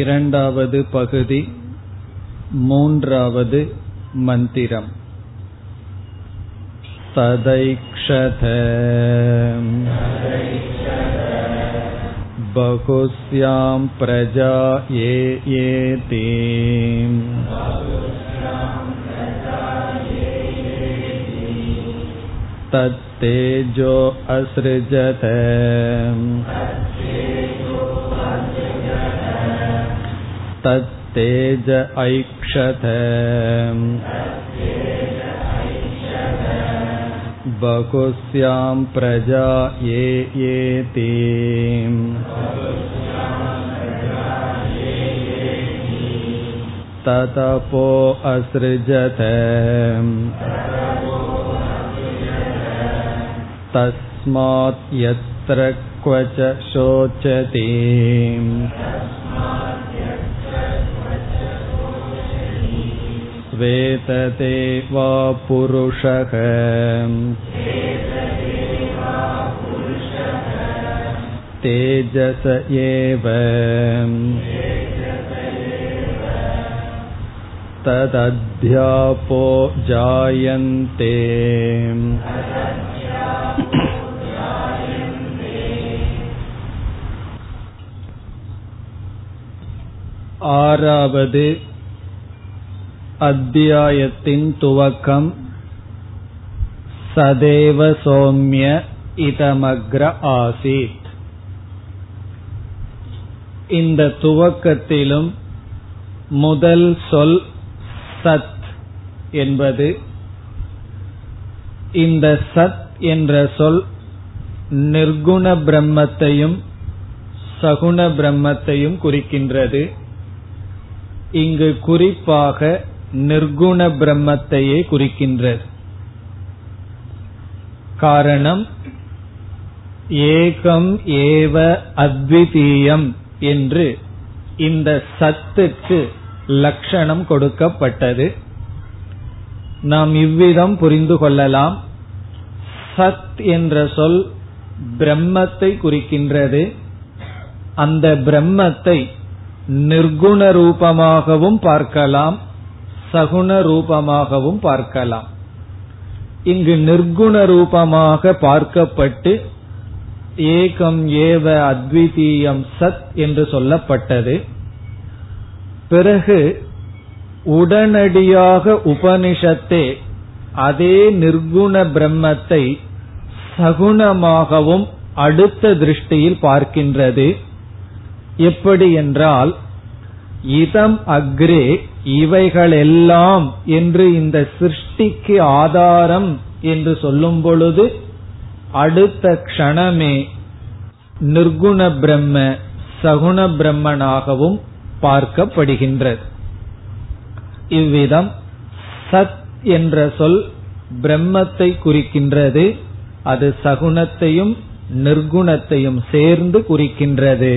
இரண்டாவது பகுதி மூன்றாவது மந்திரம். ததைக்ஷத பகுஸ்யாம் பிரஜா ஏயேதி தத்தேஜோ அஸ்ருஜத தத்தேஜ ஐக்ஷத பகுஸ்யாம் பிரஜா ஏயேதி ததபோ அஸ்ருஜத தஸ்மாத் யத்ர க்வச ஷோசதி வேததே வா புருஷக தேஜஸ ஏவ ததத்யாபோ ஜாயந்தே ஆறாவது அத்தியாயத்தின் துவக்கம். சதேவ சௌம்ய இதமக்ர ஆசீத். இந்த துவக்கத்திலும் முதல் சொல் சத் என்பது, இந்த சத் என்ற சொல் நிர்குண பிரம்மத்தையும் சகுண பிரம்மத்தையும் குறிக்கின்றது. இங்கு குறிப்பாக நிர்குண பிரம்மத்தையே குறிக்கின்றது. காரணம், ஏகம் ஏவ அத்விதீயம் என்று இந்த சத்துக்கு லட்சணம் கொடுக்கப்பட்டது. நாம் இவ்விதம் புரிந்து கொள்ளலாம், சத் என்ற சொல் பிரம்மத்தை குறிக்கின்றது. அந்த பிரம்மத்தை நிர்குண ரூபமாகவும் பார்க்கலாம், சகுண ரூபமாகவும் பார்க்கலாம். இங்கு நிர்குண ரூபமாக பார்க்கப்பட்டு ஏகம் ஏவ அத்விதீயம் சத் என்று சொல்லப்பட்டது. பிறகு உடனடியாக உபனிஷத்தே அதே நிர்குண பிரம்மத்தை சகுணமாகவும் அடுத்த திருஷ்டியில் பார்க்கின்றது. எப்படி என்றால், இதம் அக்ரே இவைகளெல்லாம் என்று இந்த சிருஷ்டிக்கு ஆதாரம் என்று சொல்லும் பொழுது அடுத்த க்ஷணமே நிர்குண பிரம்ம சகுண பிரம்மனாகவும் பார்க்கப்படுகின்றது. இவ்விதம் சத் என்ற சொல் பிரம்மத்தை குறிக்கின்றது. அது சகுணத்தையும் நிர்குணத்தையும் சேர்ந்து குறிக்கின்றது.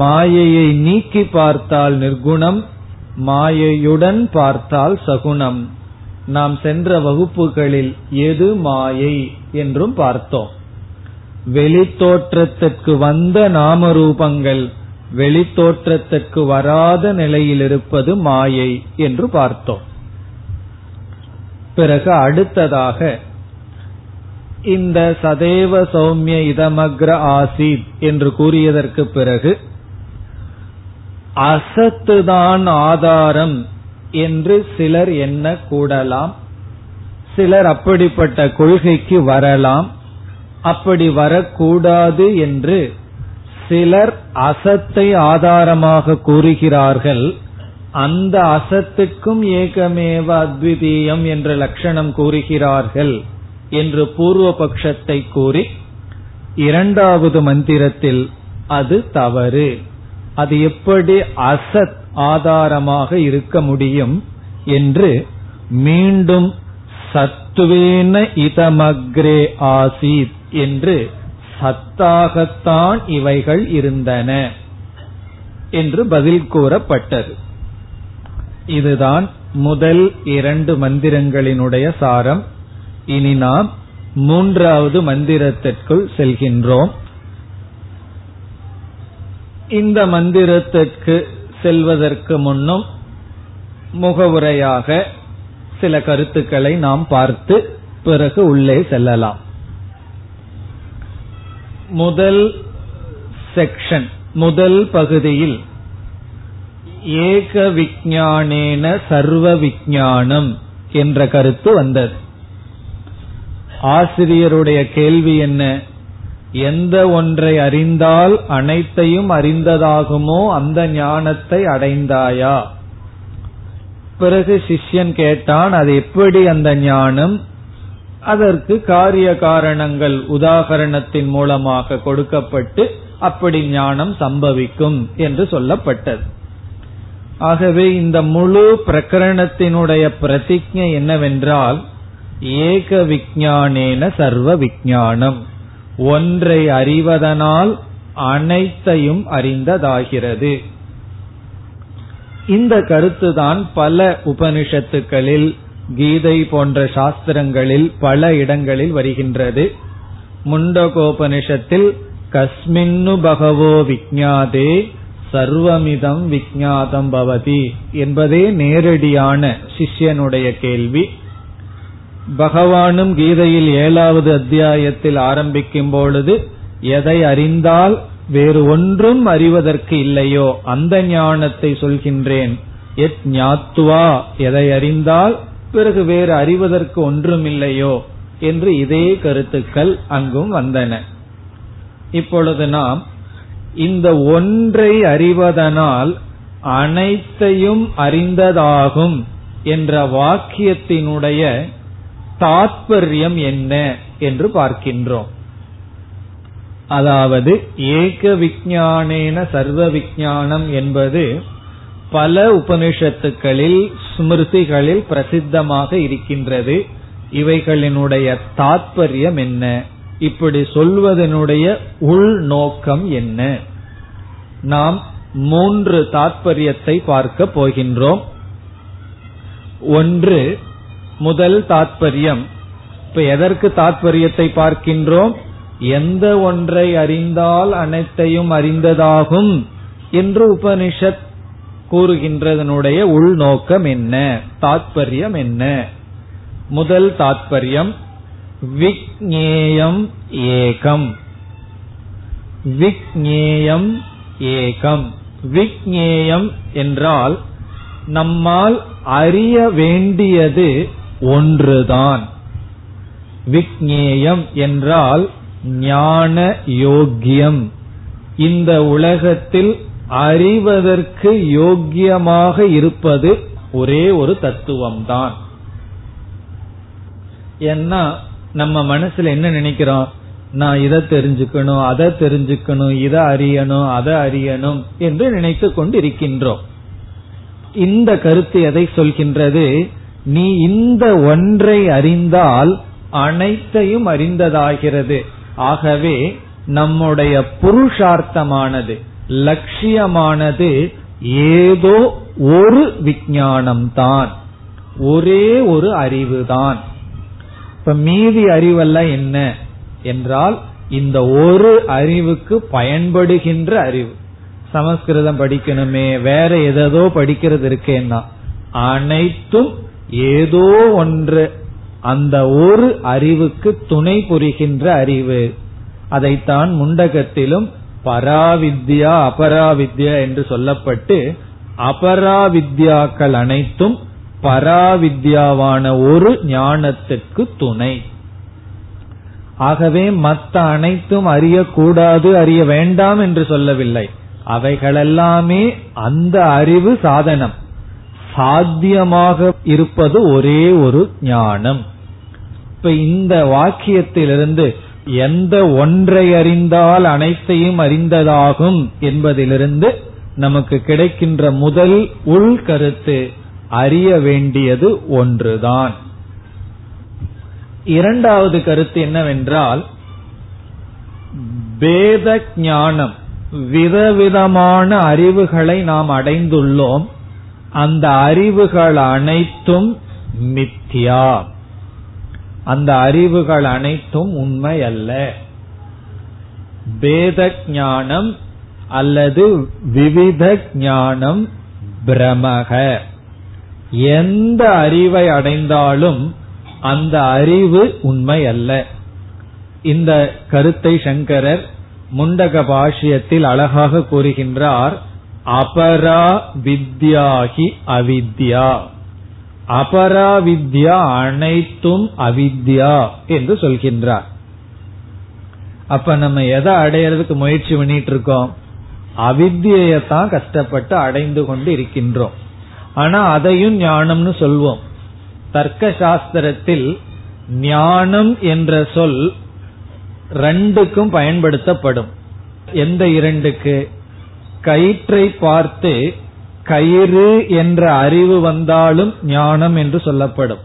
மாயையை நீக்கி பார்த்தால் நிர்குணம், மாயையுடன் பார்த்தால் சகுணம். நாம் சென்ற வகுப்புகளில் எது மாயை என்றும் பார்த்தோம். வெளித்தோற்றத்திற்கு வந்த நாம ரூபங்கள் வெளித்தோற்றத்திற்கு வராத நிலையில் இருப்பது மாயை என்று பார்த்தோம். பிறகு அடுத்ததாக இந்த சதேவ சௌமிய இதமக்ர ஆசீத் என்று கூறியதற்கு பிறகு அசத்துதான் ஆதாரம் என்று சிலர் என்ன கூடலாம், சிலர் அப்படிப்பட்ட கொள்கைக்கு வரலாம். அப்படி வரக்கூடாது என்று சிலர் அசத்தை ஆதாரமாக கூறுகிறார்கள். அந்த அசத்துக்கும் ஏகமேவ அத்விதீயம் என்ற லட்சணம் கூறுகிறார்கள் என்று பூர்வ பட்சத்தை கூறி இரண்டாவது மந்திரத்தில் அது தவறு. அது எப்படி அசத் ஆதாரமாக இருக்க முடியும் என்று மீண்டும் சத்துவேன இதமக்ரே ஆசீத் என்று சத்தாகத்தான் இவைகள் இருந்தன என்று பதில் கூறப்பட்டது. இதுதான் முதல் இரண்டு மந்திரங்களினுடைய சாரம். இனி நாம் மூன்றாவது மந்திரத்திற்குள் செல்கின்றோம். இந்த மந்திரத்திற்கு செல்வதற்கு முன்னும் முகவுரையாக சில கருத்துக்களை நாம் பார்த்து பிறகு உள்ளே செல்லலாம். முதல் செக்ஷன், முதல் பகுதியில் ஏக விஞ்ஞானேன சர்வ விஞ்ஞானம் என்ற கருத்து வந்தது. ஆசிரியருடைய கேள்வி என்ன? எந்த ஒன்றை அறிந்தால் அனைத்தையும் அறிந்ததாகுமோ அந்த ஞானத்தை அடைந்தாயா? பிறகு சிஷ்யன் கேட்டான், அது எப்படி அந்த ஞானம்? அதற்கு காரிய காரணங்கள் உதாகரணத்தின் மூலமாக கொடுக்கப்பட்டு அப்படி ஞானம் சம்பவிக்கும் என்று சொல்லப்பட்டது. ஆகவே இந்த முழு பிரகரணத்தினுடைய பிரதிஜை என்னவென்றால் ஏக விஞ்ஞானேன சர்வ விஞ்ஞானம், ஒன்றை அறிவதனால் அனைத்தையும் அறிந்ததாகிறது. இந்த கருத்துதான் பல உபனிஷத்துக்களில், கீதை போன்ற சாஸ்திரங்களில் பல இடங்களில் வருகின்றது. முண்டகோபனிஷத்தில் கஸ்மின்னு பகவோ விஜ்ஞாதே சர்வமிதம் விஜ்ஞாதம் பவதி என்பதே நேரடியான சிஷ்யனுடைய கேள்வி. பகவானும் கீதையில் 7வது அத்தியாயத்தில் ஆரம்பிக்கும் பொழுது எதை அறிந்தால் வேறு ஒன்றும் அறிவதற்கு இல்லையோ அந்த ஞானத்தை சொல்கின்றேன், எத் ஞாத்வா, எதை அறிந்தால் பிறகு வேறு அறிவதற்கு ஒன்றும் இல்லையோ என்று இதே கருத்துக்கள் அங்கும் வந்தன. இப்பொழுது நாம் இந்த ஒன்றை அறிவதனால் அனைத்தையும் அறிந்ததாகும் என்ற வாக்கியத்தினுடைய தாற்பயம் என்ன என்று பார்க்கின்றோம். அதாவது ஏக விஞ்ஞானேன சர்வ விஞ்ஞானம் என்பது பல உபனிஷத்துக்களில், ஸ்மிருதிகளில் பிரசித்தமாக இருக்கின்றது. இவைகளினுடைய தாற்பயம் என்ன? இப்படி சொல்வதனுடைய உள்நோக்கம் என்ன? நாம் 3 தாற்பயத்தை பார்க்க போகின்றோம். ஒன்று, முதல் தாற்பயம். இப்ப எதற்கு தாற்பயத்தை பார்க்கின்றோம்? எந்த ஒன்றை அறிந்தால் அனைத்தையும் அறிந்ததாகும் என்று உபனிஷத் கூறுகின்றதனுடைய உள்நோக்கம் என்ன, தாற்பயம் என்ன? முதல் தாற்பயம் விக்ஞேயம் ஏகம். விக்ஞேயம் ஏகம். விக்ஞேயம் என்றால் நம்மால் அறிய வேண்டியது ஒன்றுதான். விக்ஞேயம் என்றால் ஞான யோக்கியம், இந்த உலகத்தில் அறிவதற்கு யோக்கியமாக இருப்பது ஒரே ஒரு தத்துவம்தான். ஏன்னா நம்ம மனசுல என்ன நினைக்கிறோம்? நான் இதை தெரிஞ்சுக்கணும், அதை தெரிஞ்சுக்கணும், இதை அறியணும், அதை அறியணும் என்று நினைத்து கொண்டு இருக்கின்றோம். இந்த கருத்து எதை சொல்கின்றது? நீ இந்த ஒன்றை அறிந்தால் அனைத்தையும் அறிந்ததாகிறது. ஆகவே நம்முடைய புருஷார்த்தமானது, லட்சியமானது ஏதோ ஒரு விஞ்ஞானம்தான், ஒரே ஒரு அறிவுதான். இப்ப மீதி அறிவல்ல என்ன என்றால் இந்த ஒரு அறிவுக்கு பயன்படுகின்ற அறிவு. சமஸ்கிருதம் படிக்கணுமே, வேற ஏதோ படிக்கிறது இருக்கேன்னா அனைத்தும் ஏதோ ஒன்று, அந்த ஒரு அறிவுக்கு துணை புரிகின்ற அறிவு. அதைத்தான் முண்டகத்திலும் பராவித்யா அபராவித்யா என்று சொல்லப்பட்டு, அபராவித்யாக்கள் அனைத்தும் பராவித்யாவான ஒரு ஞானத்துக்கு துணை. ஆகவே மற்ற அனைத்தும் அறியக்கூடாது, அறிய வேண்டாம் என்று சொல்லவில்லை. அவைகளெல்லாமே அந்த அறிவு சாதனம், சாத்தியமாக இருப்பது ஒரே ஒரு ஞானம். இப்ப இந்த வாக்கியத்திலிருந்து எந்த ஒன்றை அறிந்தால் அனைத்தையும் அறிந்ததாகும் என்பதிலிருந்து நமக்கு கிடைக்கின்ற முதல் உள்கருத்து அறிய வேண்டியது ஒன்றுதான். இரண்டாவது கருத்து என்னவென்றால் பேத ஞானம், விதவிதமான அறிவுகளை நாம் அடைந்துள்ளோம். அந்த அறிவுகள் அனைத்தும் மித்யா, அந்த அறிவுகள் அனைத்தும் உண்மை அல்ல. பேத ஞானம் அல்லது விவித ஞானம் பிரமக. எந்த அறிவை அடைந்தாலும் அந்த அறிவு உண்மை அல்ல. இந்த கருத்தை சங்கரர் முண்டக பாஷ்யத்தில் அழகாக கூறுகின்றார். அபரா வித்யாகி அவித்யா. அபரா வித்யா அனைத்தும் அவித்யா என்று சொல்கின்றார். அப்ப நம்ம எதை அடையறதுக்கு முயற்சி பண்ணிட்டு இருக்கோம்? அவித்யையத்தான் கஷ்டப்பட்டு அடைந்து கொண்டு இருக்கின்றோம். ஆனா அதையும் ஞானம்னு சொல்வோம். தர்க்க சாஸ்திரத்தில் ஞானம் என்ற சொல் ரெண்டுக்கும் பயன்படுத்தப்படும். எந்த இரண்டுக்கு? கயிற்றை பார்த்து கயிறு என்ற அறிவு வந்தாலும் ஞானம் என்று சொல்லப்படும்.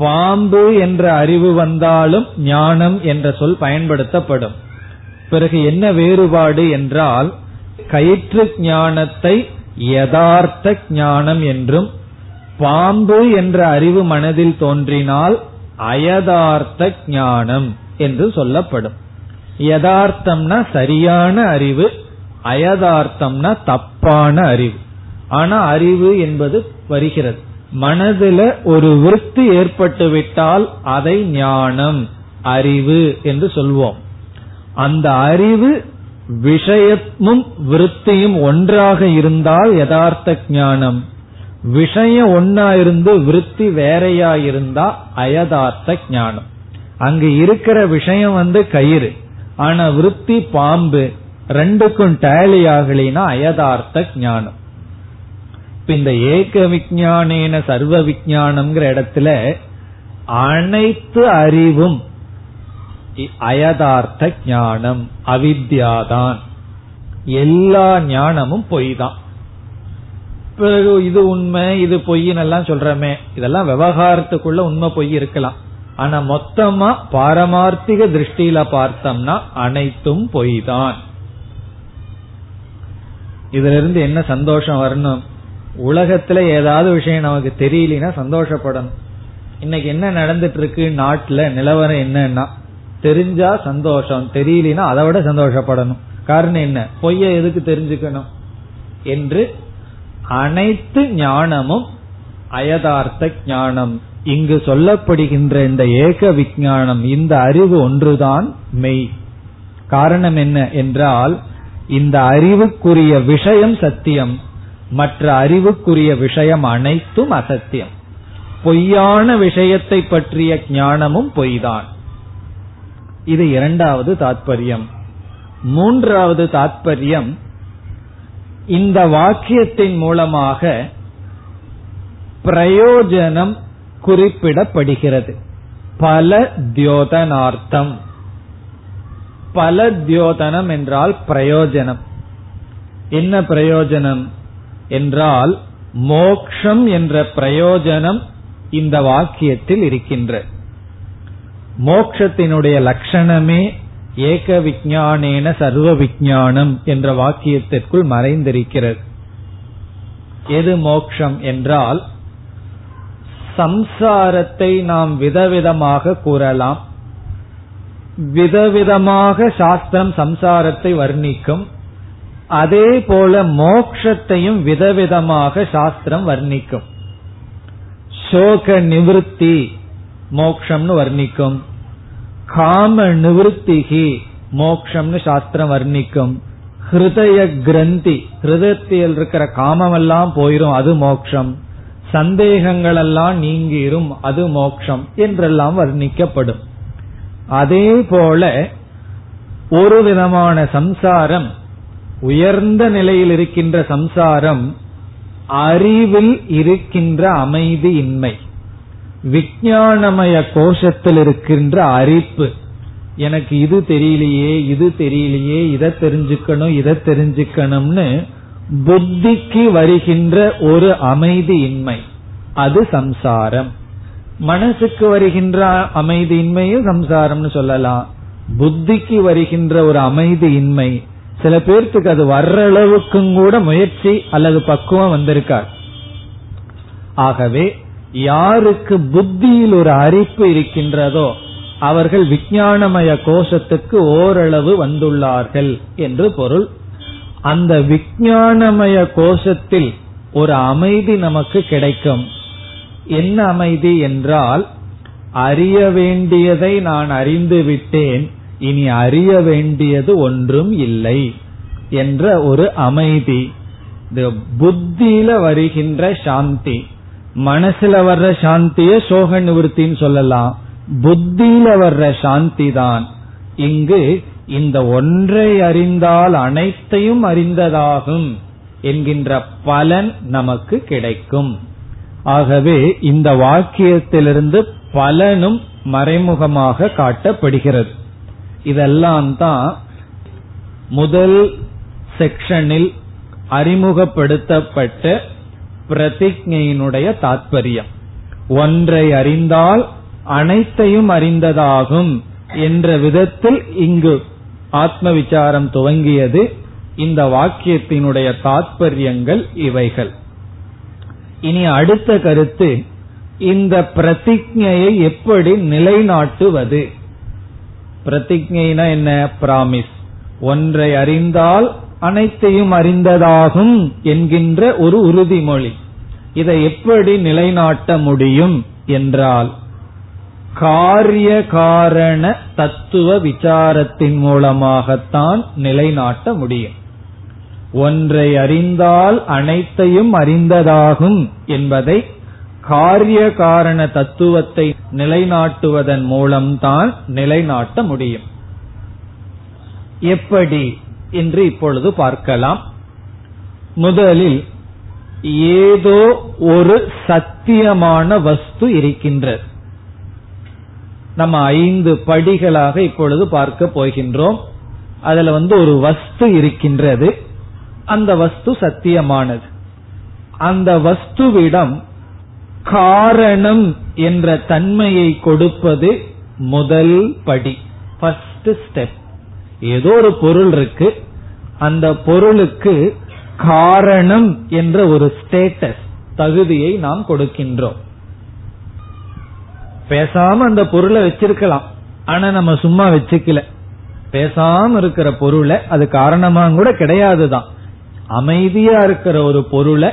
பாம்பு என்ற அறிவு வந்தாலும் ஞானம் என்ற சொல் பயன்படுத்தப்படும். பிறகு என்ன வேறுபாடு என்றால், கயிற்று ஞானத்தை யதார்த்த ஞானம் என்றும், பாம்பு என்ற அறிவு மனதில் தோன்றினால் அயதார்த்த ஞானம் என்று சொல்லப்படும். யதார்த்தம்னா சரியான அறிவு, அயதார்த்தம்னா தப்பான அறிவு. ஆனா அறிவு என்பது வருகிறது. மனதில ஒரு விருத்தி ஏற்பட்டு விட்டால் அதை ஞானம், அறிவு என்று சொல்வோம். அந்த அறிவு விஷயமும் விருத்தியும் ஒன்றாக இருந்தால் யதார்த்த ஞானம், விஷயம் ஒன்னா இருந்து விருத்தி வேறையா இருந்தா அயதார்த்த ஞானம். அங்கு இருக்கிற விஷயம் கயிறு, ஆனா விருத்தி பாம்பு, ரெண்டுக்கும் டேலி ஆகலினா அயதார்த்த ஞானம். இந்த ஏக விஞ்ஞானேன சர்வ விஞ்ஞானம்ங்கிற இடத்துல அனைத்து அறிவும் அயதார்த்த ஞானம், அவித்யாதான். எல்லா ஞானமும் பொய் தான். இது உண்மை இது பொய்ன்னு எல்லாம் சொல்றமே, இதெல்லாம் விவகாரத்துக்குள்ள உண்மை பொய் இருக்கலாம். ஆனா மொத்தமா பாரமார்த்திக திருஷ்டியில பார்த்தோம்னா அனைத்தும் பொய் தான். இதுல இருந்து என்ன சந்தோஷம் வரணும்? உலகத்துல ஏதாவது விஷயம் நமக்கு தெரியலனா சந்தோஷப்படணும். இன்னைக்கு என்ன நடந்துட்டு இருக்கு நாட்டுல நிலவரம் என்னன்னா தெரிஞ்சா சந்தோஷம், தெரியலனா அதை விட சந்தோஷப்படணும். காரணம் என்ன? பொய்ய எதுக்கு தெரிஞ்சுக்கணும் என்று அனைத்து ஞானமும் அயதார்த்த ஞானம். இங்கு சொல்லப்படுகின்ற இந்த ஏக விஞ்ஞானம், இந்த அறிவு ஒன்றுதான் மெய். காரணம் என்ன என்றால், இந்த அறிவுக்குரிய விஷயம் சத்தியம், மற்ற அறிவுக்குரிய விஷயம் அனைத்தும் அசத்தியம். பொய்யான விஷயத்தை பற்றிய ஞானமும் பொய்தான். இது இரண்டாவது தாத்பர்யம். மூன்றாவது தாத்பர்யம், இந்த வாக்கியத்தின் மூலமாக பிரயோஜனம் குறிப்பிடப்படுகிறது. பலத்யோதனார்த்தம். பலத்யோதனம் என்றால் பிரயோஜனம். என்ன பிரயோஜனம் என்றால், மோக்ஷம் என்ற பிரயோஜனம் இந்த வாக்கியத்தில் இருக்கின்ற. மோக்ஷத்தினுடைய லட்சணமே ஏக விஞ்ஞானேன சர்வ விஞ்ஞானம் என்ற வாக்கியத்திற்குள் மறைந்திருக்கிறது. எது மோக்ஷம் என்றால், சம்சாரத்தை நாம் விதவிதமாக கூறலாம். விதவிதமாக சாஸ்திரம் சம்சாரத்தை வர்ணிக்கும். அதே போல மோக்ஷத்தையும் விதவிதமாக சாஸ்திரம் வர்ணிக்கும். சோக நிவர்த்தி மோக்ஷம்னு வர்ணிக்கும், காம நிவர்த்திகி மோக்ஷம்னு சாஸ்திரம் வர்ணிக்கும், ஹிருதய கிரந்தி ஹிருதத்தில் இருக்கிற காமமெல்லாம் போயிரும் அது மோக்ஷம், சந்தேகங்கள் எல்லாம் நீங்கிரும் அது மோக்ஷம் என்றெல்லாம் வர்ணிக்கப்படும். அதே போல ஒரு விதமான சம்சாரம், உயர்ந்த நிலையில் இருக்கின்ற சம்சாரம் அறிவில் இருக்கின்ற அமைதியின்மை, விஞ்ஞானமய கோஷத்தில் இருக்கின்ற அரிப்பு, எனக்கு இது தெரியலையே இது தெரியலையே, இதை தெரிஞ்சுக்கணும் இதை தெரிஞ்சுக்கணும்னு புத்திக்கு வருகின்ற ஒரு அமைதியின்மை, அது சம்சாரம். மனசுக்கு வருகின்ற அமைதியின்மையும் சம்சாரம்னு சொல்லலாம். புத்திக்கு வருகின்ற ஒரு அமைதியின்மை, சில பேர்த்துக்கு அது வர்ற அளவுக்கும் கூட முயற்சி அல்லது பக்குவம் வந்திருக்கார். ஆகவே யாருக்கு புத்தியில் ஒரு அரிப்பு இருக்கின்றதோ அவர்கள் விஞ்ஞானமய கோஷத்துக்கு ஓரளவு வந்துள்ளார்கள் என்று பொருள். அந்த விஞ்ஞானமய கோஷத்தில் ஒரு அமைதி நமக்கு கிடைக்கும். என்ன அமைதி என்றால், அறிய வேண்டியதை நான் அறிந்து விட்டேன், இனி அறிய வேண்டியது ஒன்றும் இல்லை என்ற ஒரு அமைதி. புத்தியில வருகின்ற சாந்தி, மனசுல வர்ற சாந்திய சோக நிவர்த்தின்னு சொல்லலாம். புத்தியில வர்ற சாந்தி தான் இங்கு இந்த ஒன்றை அறிந்தால் அனைத்தையும் அறிந்ததாகும் என்கின்ற பலன் நமக்கு கிடைக்கும். ஆகவே இந்த வாக்கியத்திலிருந்து பலனும் மறைமுகமாக காட்டப்படுகிறது. இதெல்லாம் தான் முதல் செக்ஷனில் அறிமுகப்படுத்தப்பட்ட பிரதிஜ்ஞையினுடைய தாற்பயம். ஒன்றை அறிந்தால் அனைத்தையும் அறிந்ததாகும் என்ற விதத்தில் இங்கு ஆத்ம விசாரம் துவங்கியது. இந்த வாக்கியத்தினுடைய தாற்பயங்கள் இவைகள். இனி அடுத்த கருத்து, இந்த பிரதிஜ்ஞையை எப்படி நிலைநாட்டுவது. பிரதிஜ்ஞைனா என்ன? பிராமிஸ். ஒன்றை அறிந்தால் அனைத்தையும் அறிந்ததாகும் என்கின்ற ஒரு உறுதிமொழி. இதை எப்படி நிலைநாட்ட முடியும் என்றால், காரிய காரண தத்துவ விசாரத்தின் மூலமாகத்தான் நிலைநாட்ட முடியும். ஒன்றை அறிந்தால் அனைத்தையும் அறிந்ததாகும் என்பதை காரிய காரண தத்துவத்தை நிலைநாட்டுவதன் மூலம்தான் நிலைநாட்ட முடியும். எப்படி என்று இப்பொழுது பார்க்கலாம். முதலில் ஏதோ ஒரு சத்தியமான வஸ்து இருக்கின்றது. நம்ம 5 படிகளாக இப்பொழுது பார்க்க போகின்றோம். அதுல ஒரு வஸ்து இருக்கின்றது. அந்த வஸ்து சத்தியமானது. அந்த வஸ்துவிடம் காரணம் என்ற தன்மையை கொடுப்பது முதல் படி, ஃபர்ஸ்ட் ஸ்டெப். ஏதோ ஒரு பொருள் இருக்கு, அந்த பொருளுக்கு காரணம் என்ற ஒரு ஸ்டேட்டஸ், தகுதியை நாம் கொடுக்கின்றோம். பேசாம அந்த பொருளை வச்சிருக்கலாம், ஆனா நம்ம சும்மா வச்சுக்கல. பேசாம இருக்கிற பொருளை, அது காரணமா கூட கிடையாதுதான், அமைதியா இருக்கிற ஒரு பொருளை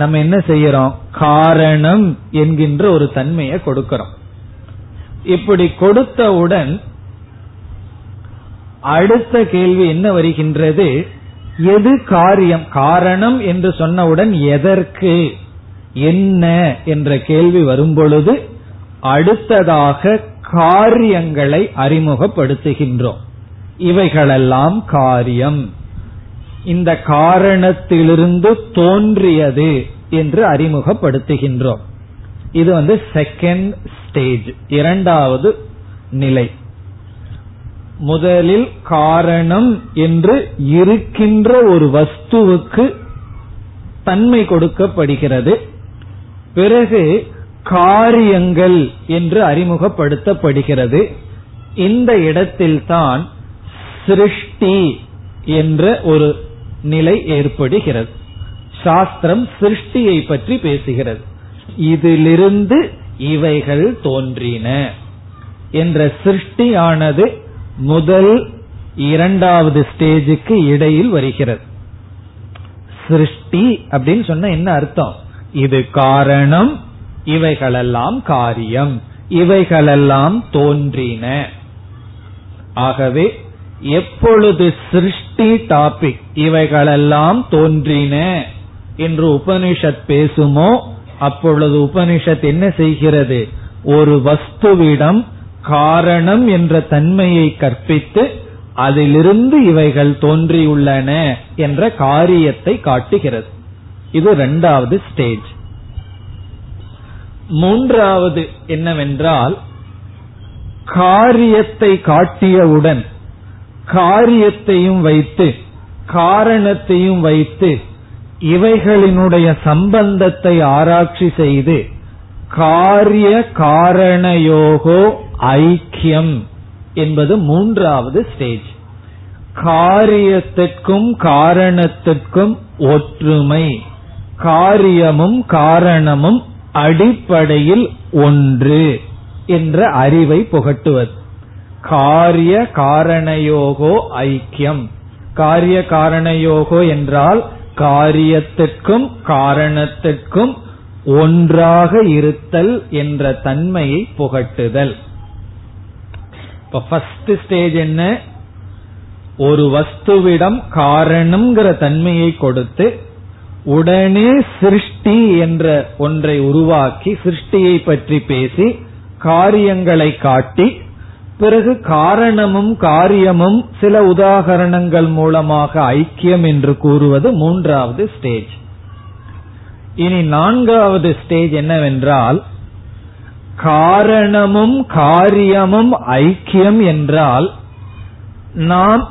நம்ம என்ன செய்யறோம்? காரணம் என்கின்ற ஒரு தன்மையை கொடுக்கிறோம். இப்படி கொடுத்தவுடன் அடுத்த கேள்வி என்ன வருகின்றது? எது காரியம்? காரணம் என்று சொன்னவுடன் எதற்கு, என்ன என்ற கேள்வி வரும்பொழுது அடுத்ததாக காரியங்களை அறிமுகப்படுத்துகின்றோம். இவைகளெல்லாம் காரியம், இந்த காரணத்திலிருந்து தோன்றியது என்று அறிமுகப்படுத்துகின்றோம். இது செகண்ட் ஸ்டேஜ், இரண்டாவது நிலை. முதலில் காரணம் என்று இருக்கின்ற ஒரு வஸ்துவுக்கு தன்மை கொடுக்கப்படுகிறது. பிறகு காரியங்கள் என்று அறிமுகப்படுத்தப்படுகிறது. இந்த இடத்தில்தான் சிருஷ்டி என்ற ஒரு நிலை ஏற்படுகிறது. சாஸ்திரம் சிருஷ்டியை பற்றி பேசுகிறது. இதிலிருந்து இவைகள் தோன்றின என்ற சிருஷ்டியானது முதல் இரண்டாவது ஸ்டேஜுக்கு இடையில் வருகிறது. சிருஷ்டி அப்படின்னு சொன்ன என்ன அர்த்தம்? இது காரணம், இவைகளெல்லாம் காரியம், இவைகளெல்லாம் தோன்றின. ஆகவே எப்பொழுது சிருஷ்டி டாபிக், இவைகளெல்லாம் தோன்றின என்று உபனிஷத் பேசுமோ, அப்பொழுது உபனிஷத் என்ன செய்கிறது? ஒரு வஸ்துவிடம் காரணம் என்ற தன்மையை கற்பித்து அதிலிருந்து இவைகள் தோன்றியுள்ளன என்ற காரியத்தை காட்டுகிறது. இது இரண்டாவது ஸ்டேஜ். மூன்றாவது என்னவென்றால், காரியத்தை காட்டியவுடன் காரியத்தையும் வைத்து காரணத்தையும் வைத்து இவைகளினுடைய சம்பந்தத்தை ஆராய்ச்சி செய்து காரிய காரணயோகோ ஐக்கியம் என்பது மூன்றாவது ஸ்டேஜ். காரியத்திற்கும் காரணத்திற்கும் ஒற்றுமை, காரியமும் காரணமும் அடிப்படையில் ஒன்று என்ற அறிவை புகட்டுவது. காரிய காரணயோகோ ஐக்கியம், காரிய காரணயோகோ என்றால் காரியத்திற்கும் காரணத்திற்கும் ஒன்றாக இருத்தல் என்ற தன்மையை புகட்டுதல். இப்ப ஃபர்ஸ்ட் ஸ்டேஜ் என்ன? ஒரு வஸ்துவிடம் காரணம்ங்கிற தன்மையை கொடுத்து உடனே சிருஷ்டி என்ற ஒன்றை உருவாக்கி சிருஷ்டியை பற்றி பேசி காரியங்களை காட்டி பிறகு காரணமும் காரியமும் சில உதாகரணங்கள் மூலமாக ஐக்கியம் என்று கூறுவது மூன்றாவது ஸ்டேஜ். இனி நான்காவது ஸ்டேஜ் என்னவென்றால், காரணமும் காரியமும் ஐக்கியம் என்றால் நாம்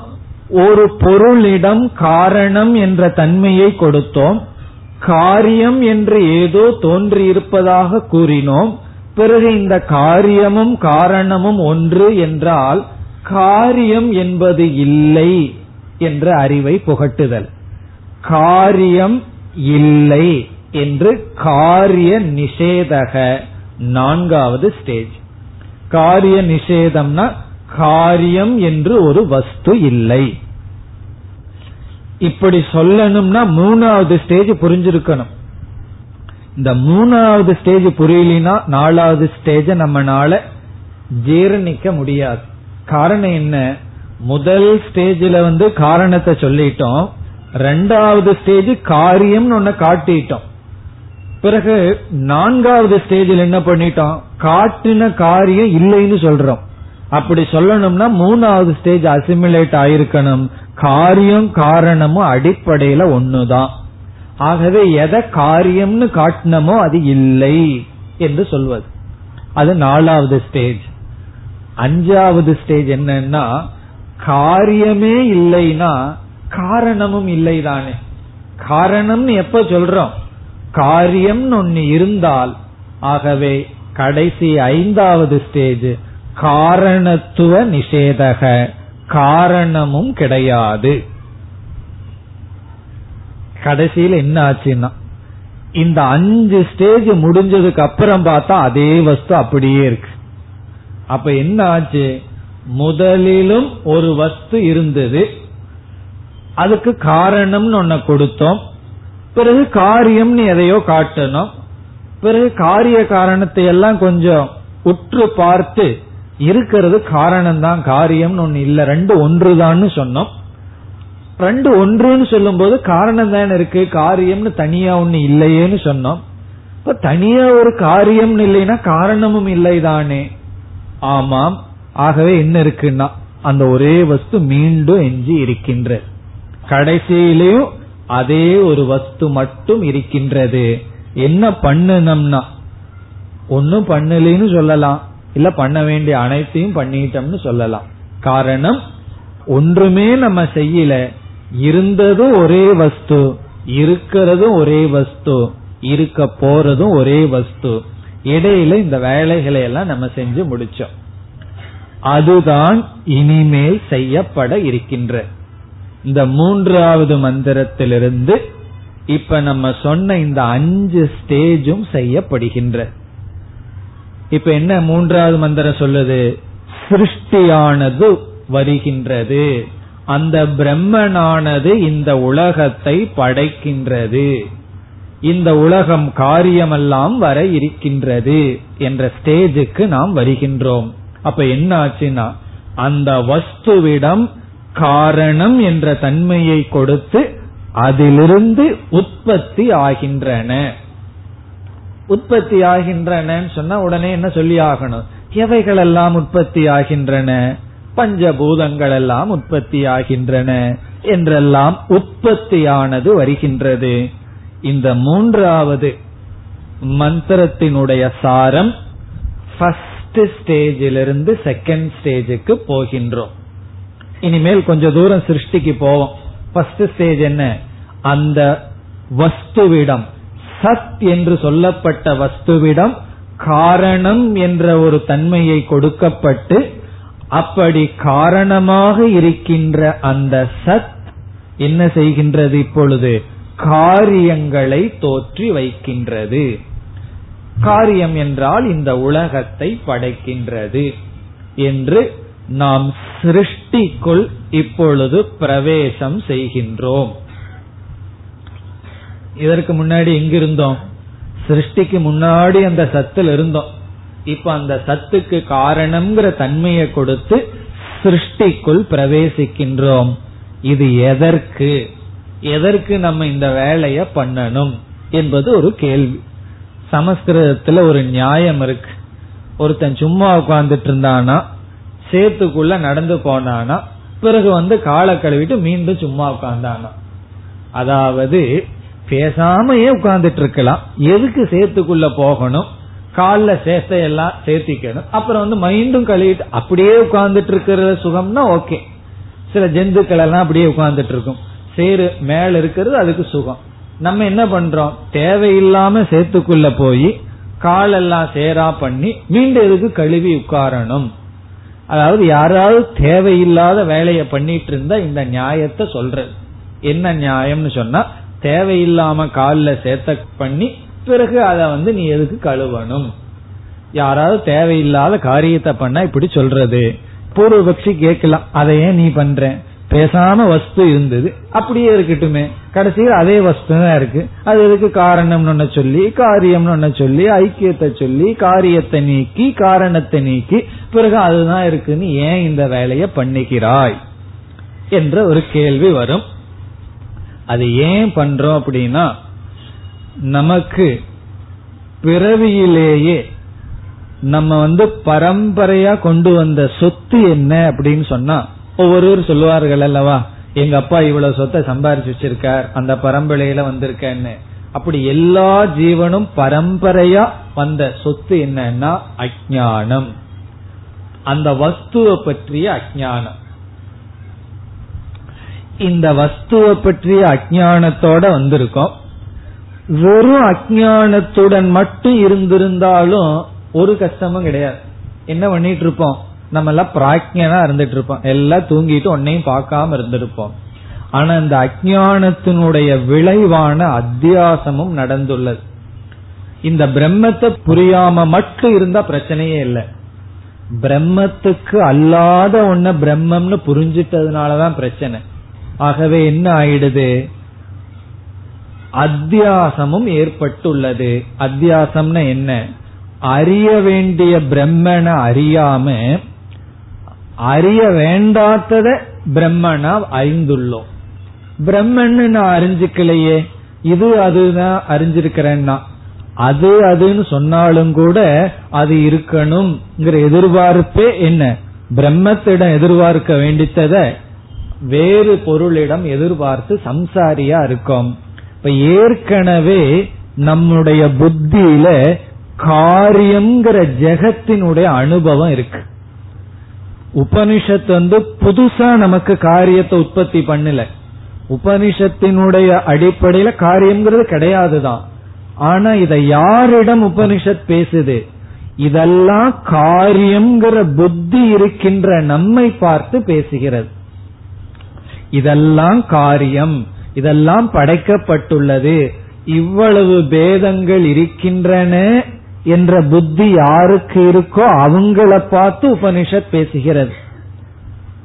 ஒரு பொருளிடம் காரணம் என்ற தன்மையை கொடுத்தோம், காரியம் என்று ஏதோ தோன்றியிருப்பதாக கூறினோம், பிறகு இந்த காரியமும் காரணமும் ஒன்று என்றால் காரியம் என்பது இல்லை என்ற அறிவை புகட்டுதல். காரியம் இல்லை என்று காரிய நிஷேதக, நான்காவது ஸ்டேஜ். காரிய நிஷேதம்னா காரியம் என்று ஒரு வஸ்து இல்லை. இப்படி சொல்லணும்னா மூணாவது ஸ்டேஜ் புரிஞ்சிருக்கணும். இந்த மூணாவது ஸ்டேஜ் புரியலினா நாலாவது ஸ்டேஜ நம்மளால ஜீரணிக்க முடியாது. காரணம் என்ன? முதல் ஸ்டேஜில காரணத்தை சொல்லிட்டோம், ரெண்டாவது ஸ்டேஜ் காரியம் ஒன்ன காட்டிட்டோம், பிறகு நான்காவது ஸ்டேஜில் என்ன பண்ணிட்டோம்? காட்டின காரியம் இல்லைன்னு சொல்றோம். அப்படி சொல்லணும்னா மூணாவது ஸ்டேஜ் அசிமுலேட் ஆயிருக்கணும். காரியம் காரணமும் அடிப்படையில ஒண்ணுதான். ஆகவே எதை காரியம்னு காட்டினமோ அது இல்லை என்று சொல்வது, அது நாலாவது ஸ்டேஜ். அஞ்சாவது ஸ்டேஜ் என்னன்னா, காரியமே இல்லைன்னா காரணமும் இல்லை தானே. காரணம்னு எப்ப சொல்றோம்? காரியம்னு ஒன்னு இருந்தால். ஆகவே கடைசி ஐந்தாவது ஸ்டேஜ் காரணத்துவ நிஷேதக, காரணமும் கிடையாது. கடைசியில் என்ன ஆச்சுன்னா, இந்த அஞ்சு ஸ்டேஜ் முடிஞ்சதுக்கு அப்புறம் பார்த்தா அதே வஸ்து அப்படியே இருக்கு. அப்ப என்ன ஆச்சு? முதலிலும் ஒரு வஸ்து இருந்தது, அதுக்கு காரணம்னு ஒன்ன கொடுத்தோம், பிறகு காரியம்னு எதையோ காட்டணும், பிறகு காரிய காரணத்தை எல்லாம் கொஞ்சம் உற்று பார்த்து இருக்கிறது காரணம்தான், காரியம்னு ஒன்னு இல்ல, ரெண்டு ஒன்றுதான்னு சொன்னோம். ரெண்டு ஒன்றுன்னு சொல்லும் போது காரணம் தானே இருக்கு, காரியம்னு தனியா ஒன்னு இல்லையேன்னு சொன்னோம். இப்ப தனியா ஒரு காரியம் இல்லைன்னா காரணமும் இல்லைதானே. ஆமாம். ஆகவே என்ன இருக்குன்னா அந்த ஒரே வஸ்து மீண்டும் எஞ்சி இருக்கின்ற, கடைசியிலேயும் அதே ஒரு வஸ்து மட்டும் இருக்கின்றது. என்ன பண்ணணும்னா ஒன்னும் பண்ணலன்னு சொல்லலாம், இல்ல பண்ண வேண்டிய அனைத்தையும் பண்ணிட்டோம்னு சொல்லலாம். காரணம் ஒன்றுமே நம்ம செய்யல, இருந்ததும் ஒரே வஸ்து, இருக்கிறதும் ஒரே வஸ்து, இருக்க போறதும் ஒரே வஸ்து, இடையில இந்த வேலைகளை எல்லாம் நம்ம செஞ்சு முடிச்சோம். அதுதான் இனிமேல் செய்யப்பட இருக்கின்ற. இந்த மூன்றாவது மந்திரத்திலிருந்து இப்ப நம்ம சொன்ன இந்த அஞ்சு ஸ்டேஜும் செய்யப்படுகின்ற. இப்ப என்ன மூன்றாவது மந்திரம் சொல்லுது? சிருஷ்டியானது வருகின்றது, அந்த பிரம்மனானது இந்த உலகத்தை படைக்கின்றது, இந்த உலகம் காரியமெல்லாம் வர இருக்கின்றது என்ற ஸ்டேஜுக்கு நாம் வருகின்றோம். அப்ப என்ன ஆச்சுன்னா, அந்த வஸ்துவிடம் காரணம் என்ற தன்மையை கொடுத்து அதிலிருந்து உற்பத்தி ஆகின்றன. உற்பத்தி ஆகின்றன சொன்னா உடனே என்ன சொல்லி ஆகணும்? எவைகள் எல்லாம் உற்பத்தி ஆகின்றன? பஞ்சபூதங்கள் எல்லாம் உற்பத்தி ஆகின்றன என்றெல்லாம் உற்பத்தியானது வருகின்றது. இந்த மூன்றாவது மந்திரத்தினுடைய சாரம், ஃபர்ஸ்ட் ஸ்டேஜிலிருந்து செகண்ட் ஸ்டேஜுக்கு போகின்றோம். இனிமேல் கொஞ்ச தூரம் சிருஷ்டிக்கு போவோம். ஃபர்ஸ்ட் ஸ்டேஜ் என்ன? அந்த வஸ்துவிடம், சத் என்று சொல்லப்பட்ட வஸ்துவிடம் காரணம் என்ற ஒரு தன்மையை கொடுக்கப்பட்டு அப்படி காரணமாக இருக்கின்ற அந்த சத் என்ன செய்கின்றது? இப்பொழுது காரியங்களை தோற்றி வைக்கின்றது. காரியம் என்றால் இந்த உலகத்தை படைக்கின்றது என்று நாம் சிருஷ்டிக்குள் இப்பொழுது பிரவேசம் செய்கின்றோம். இதற்கு முன்னாடி எங்கிருந்தோம்? சிருஷ்டிக்கு முன்னாடி அந்த சத்துல இருந்தோம். இப்ப அந்த சத்துக்கு காரணம்ங்கிற தன்மையை கொடுத்து சிருஷ்டிக்குள் பிரவேசிக்கின்றோம். இது எதற்கு எதற்கு நம்ம இந்த வேலைய பண்ணணும் என்பது ஒரு கேள்வி. சமஸ்கிருதத்துல ஒரு நியாயம் இருக்கு. ஒருத்தன் சும்மா உட்கார்ந்துட்டு இருந்தானா, சேத்துக்குள்ள நடந்து போனானா, பிறகு வந்து காலை கழுவிட்டு மீண்டும் சும்மா உட்கார்ந்தானா. அதாவது பேசாமையே உட்கார்ந்துட்டு இருக்கலாம், எதுக்கு சேத்துக்குள்ள போகணும், கால்ல சேத்தையெல்லாம் சேர்த்திக்கணும், அப்புறம் வந்து மீண்டும் கழுவிட்டு அப்படியே உட்கார்ந்துட்டு இருக்கிற சுகம்னா ஓகே. சில ஜந்துக்கள் எல்லாம் அப்படியே உட்கார்ந்துட்டு இருக்கும், சேரு மேல இருக்கிறது அதுக்கு சுகம். நம்ம என்ன பண்றோம், தேவையில்லாம சேத்துக்குள்ள போய் காலெல்லாம் சேரா பண்ணி மீண்டும் எதுக்கு கழுவி உட்காரணும். அதாவது யாராவது தேவையில்லாத வேலைய பண்ணிட்டு இருந்தா இந்த நியாயத்தை சொல்றது. என்ன நியாயம்னு சொன்னா, தேவையில்லாம கால்ல சேத்த பண்ணி பிறகு அத வந்து நீ எதுக்கு கழுவணும், யாராவது தேவையில்லாத காரியத்தை பண்ணா இப்படி சொல்றது. பூர்வபக்ஷி கேட்கலாம், அதையே நீ பண்ற, பேசாம வஸ்து இருந்தது அப்படியே இருக்கட்டுமே, கடைசியில் அதே வஸ்து தான் இருக்கு, அது எதுக்கு காரணம்னு ஒண்ண சொல்லி காரியம்னு ஒண்ண சொல்லி ஐக்கியத்தை சொல்லி காரியத்தை நீக்கி காரணத்தை நீக்கி பிறகு அதுதான் இருக்குன்னு ஏன் இந்த வேலைய பண்ணிக்கிறாய் என்ற ஒரு கேள்வி வரும். அது ஏன் பண்றோம் அப்படின்னா, நமக்கு பிறவியிலேயே நம்ம வந்து பரம்பரையா கொண்டு வந்த சொத்து என்ன அப்படின்னு சொன்னா, ஒவ்வொரு சொல்லுவார்கள் அல்லவா, எங்க அப்பா இவ்வளவு சொத்தை சம்பாரிச்சு வச்சிருக்கார், அந்த பரம்பரையில வந்திருக்கேன்னு. அப்படி எல்லா ஜீவனும் பரம்பரையா வந்த சொத்து என்னன்னா அஞ்ஞானம், அந்த வஸ்துவை பற்றிய அஞ்ஞானம். இந்த வஸ்துவை பற்றிய அஞ்ஞானத்தோட வந்திருக்கோம். வெறும் அஞ்ஞானத்துடன் மட்டும் இருந்திருந்தாலும் ஒரு கஷ்டமும் கிடையாது. என்ன பண்ணிட்டு இருப்போம், நம்ம எல்லாம் பிராக்ஞனா இருந்துட்டு இருப்போம், எல்லாம் தூங்கிட்டு ஒன்னையும் பார்க்காம இருந்திருப்போம். ஆனா இந்த அஞ்ஞானத்தினுடைய விளைவான அத்தியாசமும் நடந்துள்ளது. இந்த பிரம்மத்தை புரியாம மட்டும் இருந்தா பிரச்சனையே இல்லை, பிரம்மத்துக்கு அல்லாத ஒன்ன பிரம்மம்னு புரிஞ்சிட்டதுனாலதான் பிரச்சனை. ஆகவே என்ன ஆயிடுது, அத்தியாசமும் ஏற்பட்டுள்ளது. அத்தியாசம்னா என்ன, அறிய வேண்டிய பிரம்மனை அறியாம அறிய வேண்டாத்தத பிரம்மனா அறிந்துள்ளோம். பிரம்மன்னு நான் அறிஞ்சுக்கலையே, இது அதுதான் அறிஞ்சிருக்கிறேன்னா, அது அதுன்னு சொன்னாலும் கூட அது இருக்கணும்ங்கிற எதிர்பார்ப்பே என்ன, பிரம்மத்திடம் எதிர்பார்க்க வேண்டித்தத வேறு பொருளிடம் எதிர்பார்த்து சம்சாரியா இருக்கும். இப்ப ஏற்கனவே நம்முடைய புத்தியில காரியம்ங்கிற ஜெகத்தினுடைய அனுபவம் இருக்கு. உபனிஷத்து வந்து புதுசா நமக்கு காரியத்தை உற்பத்தி பண்ணல, உபனிஷத்தினுடைய அடிப்படையில காரியம்ங்கிறது கிடையாதுதான். ஆனா இதை யாரிடம் உபனிஷத் பேசுது, இதெல்லாம் காரியம்ங்கிற புத்தி இருக்கின்ற நம்மை பார்த்து பேசுகிறது. இதெல்லாம் காரியம், இதெல்லாம் படைக்கப்பட்டுள்ளது, இவ்வளவு பேதங்கள் இருக்கின்றன என்ற புத்தி யாருக்கு இருக்கோ அவங்கள பார்த்து உபனிஷத் பேசுகிறது.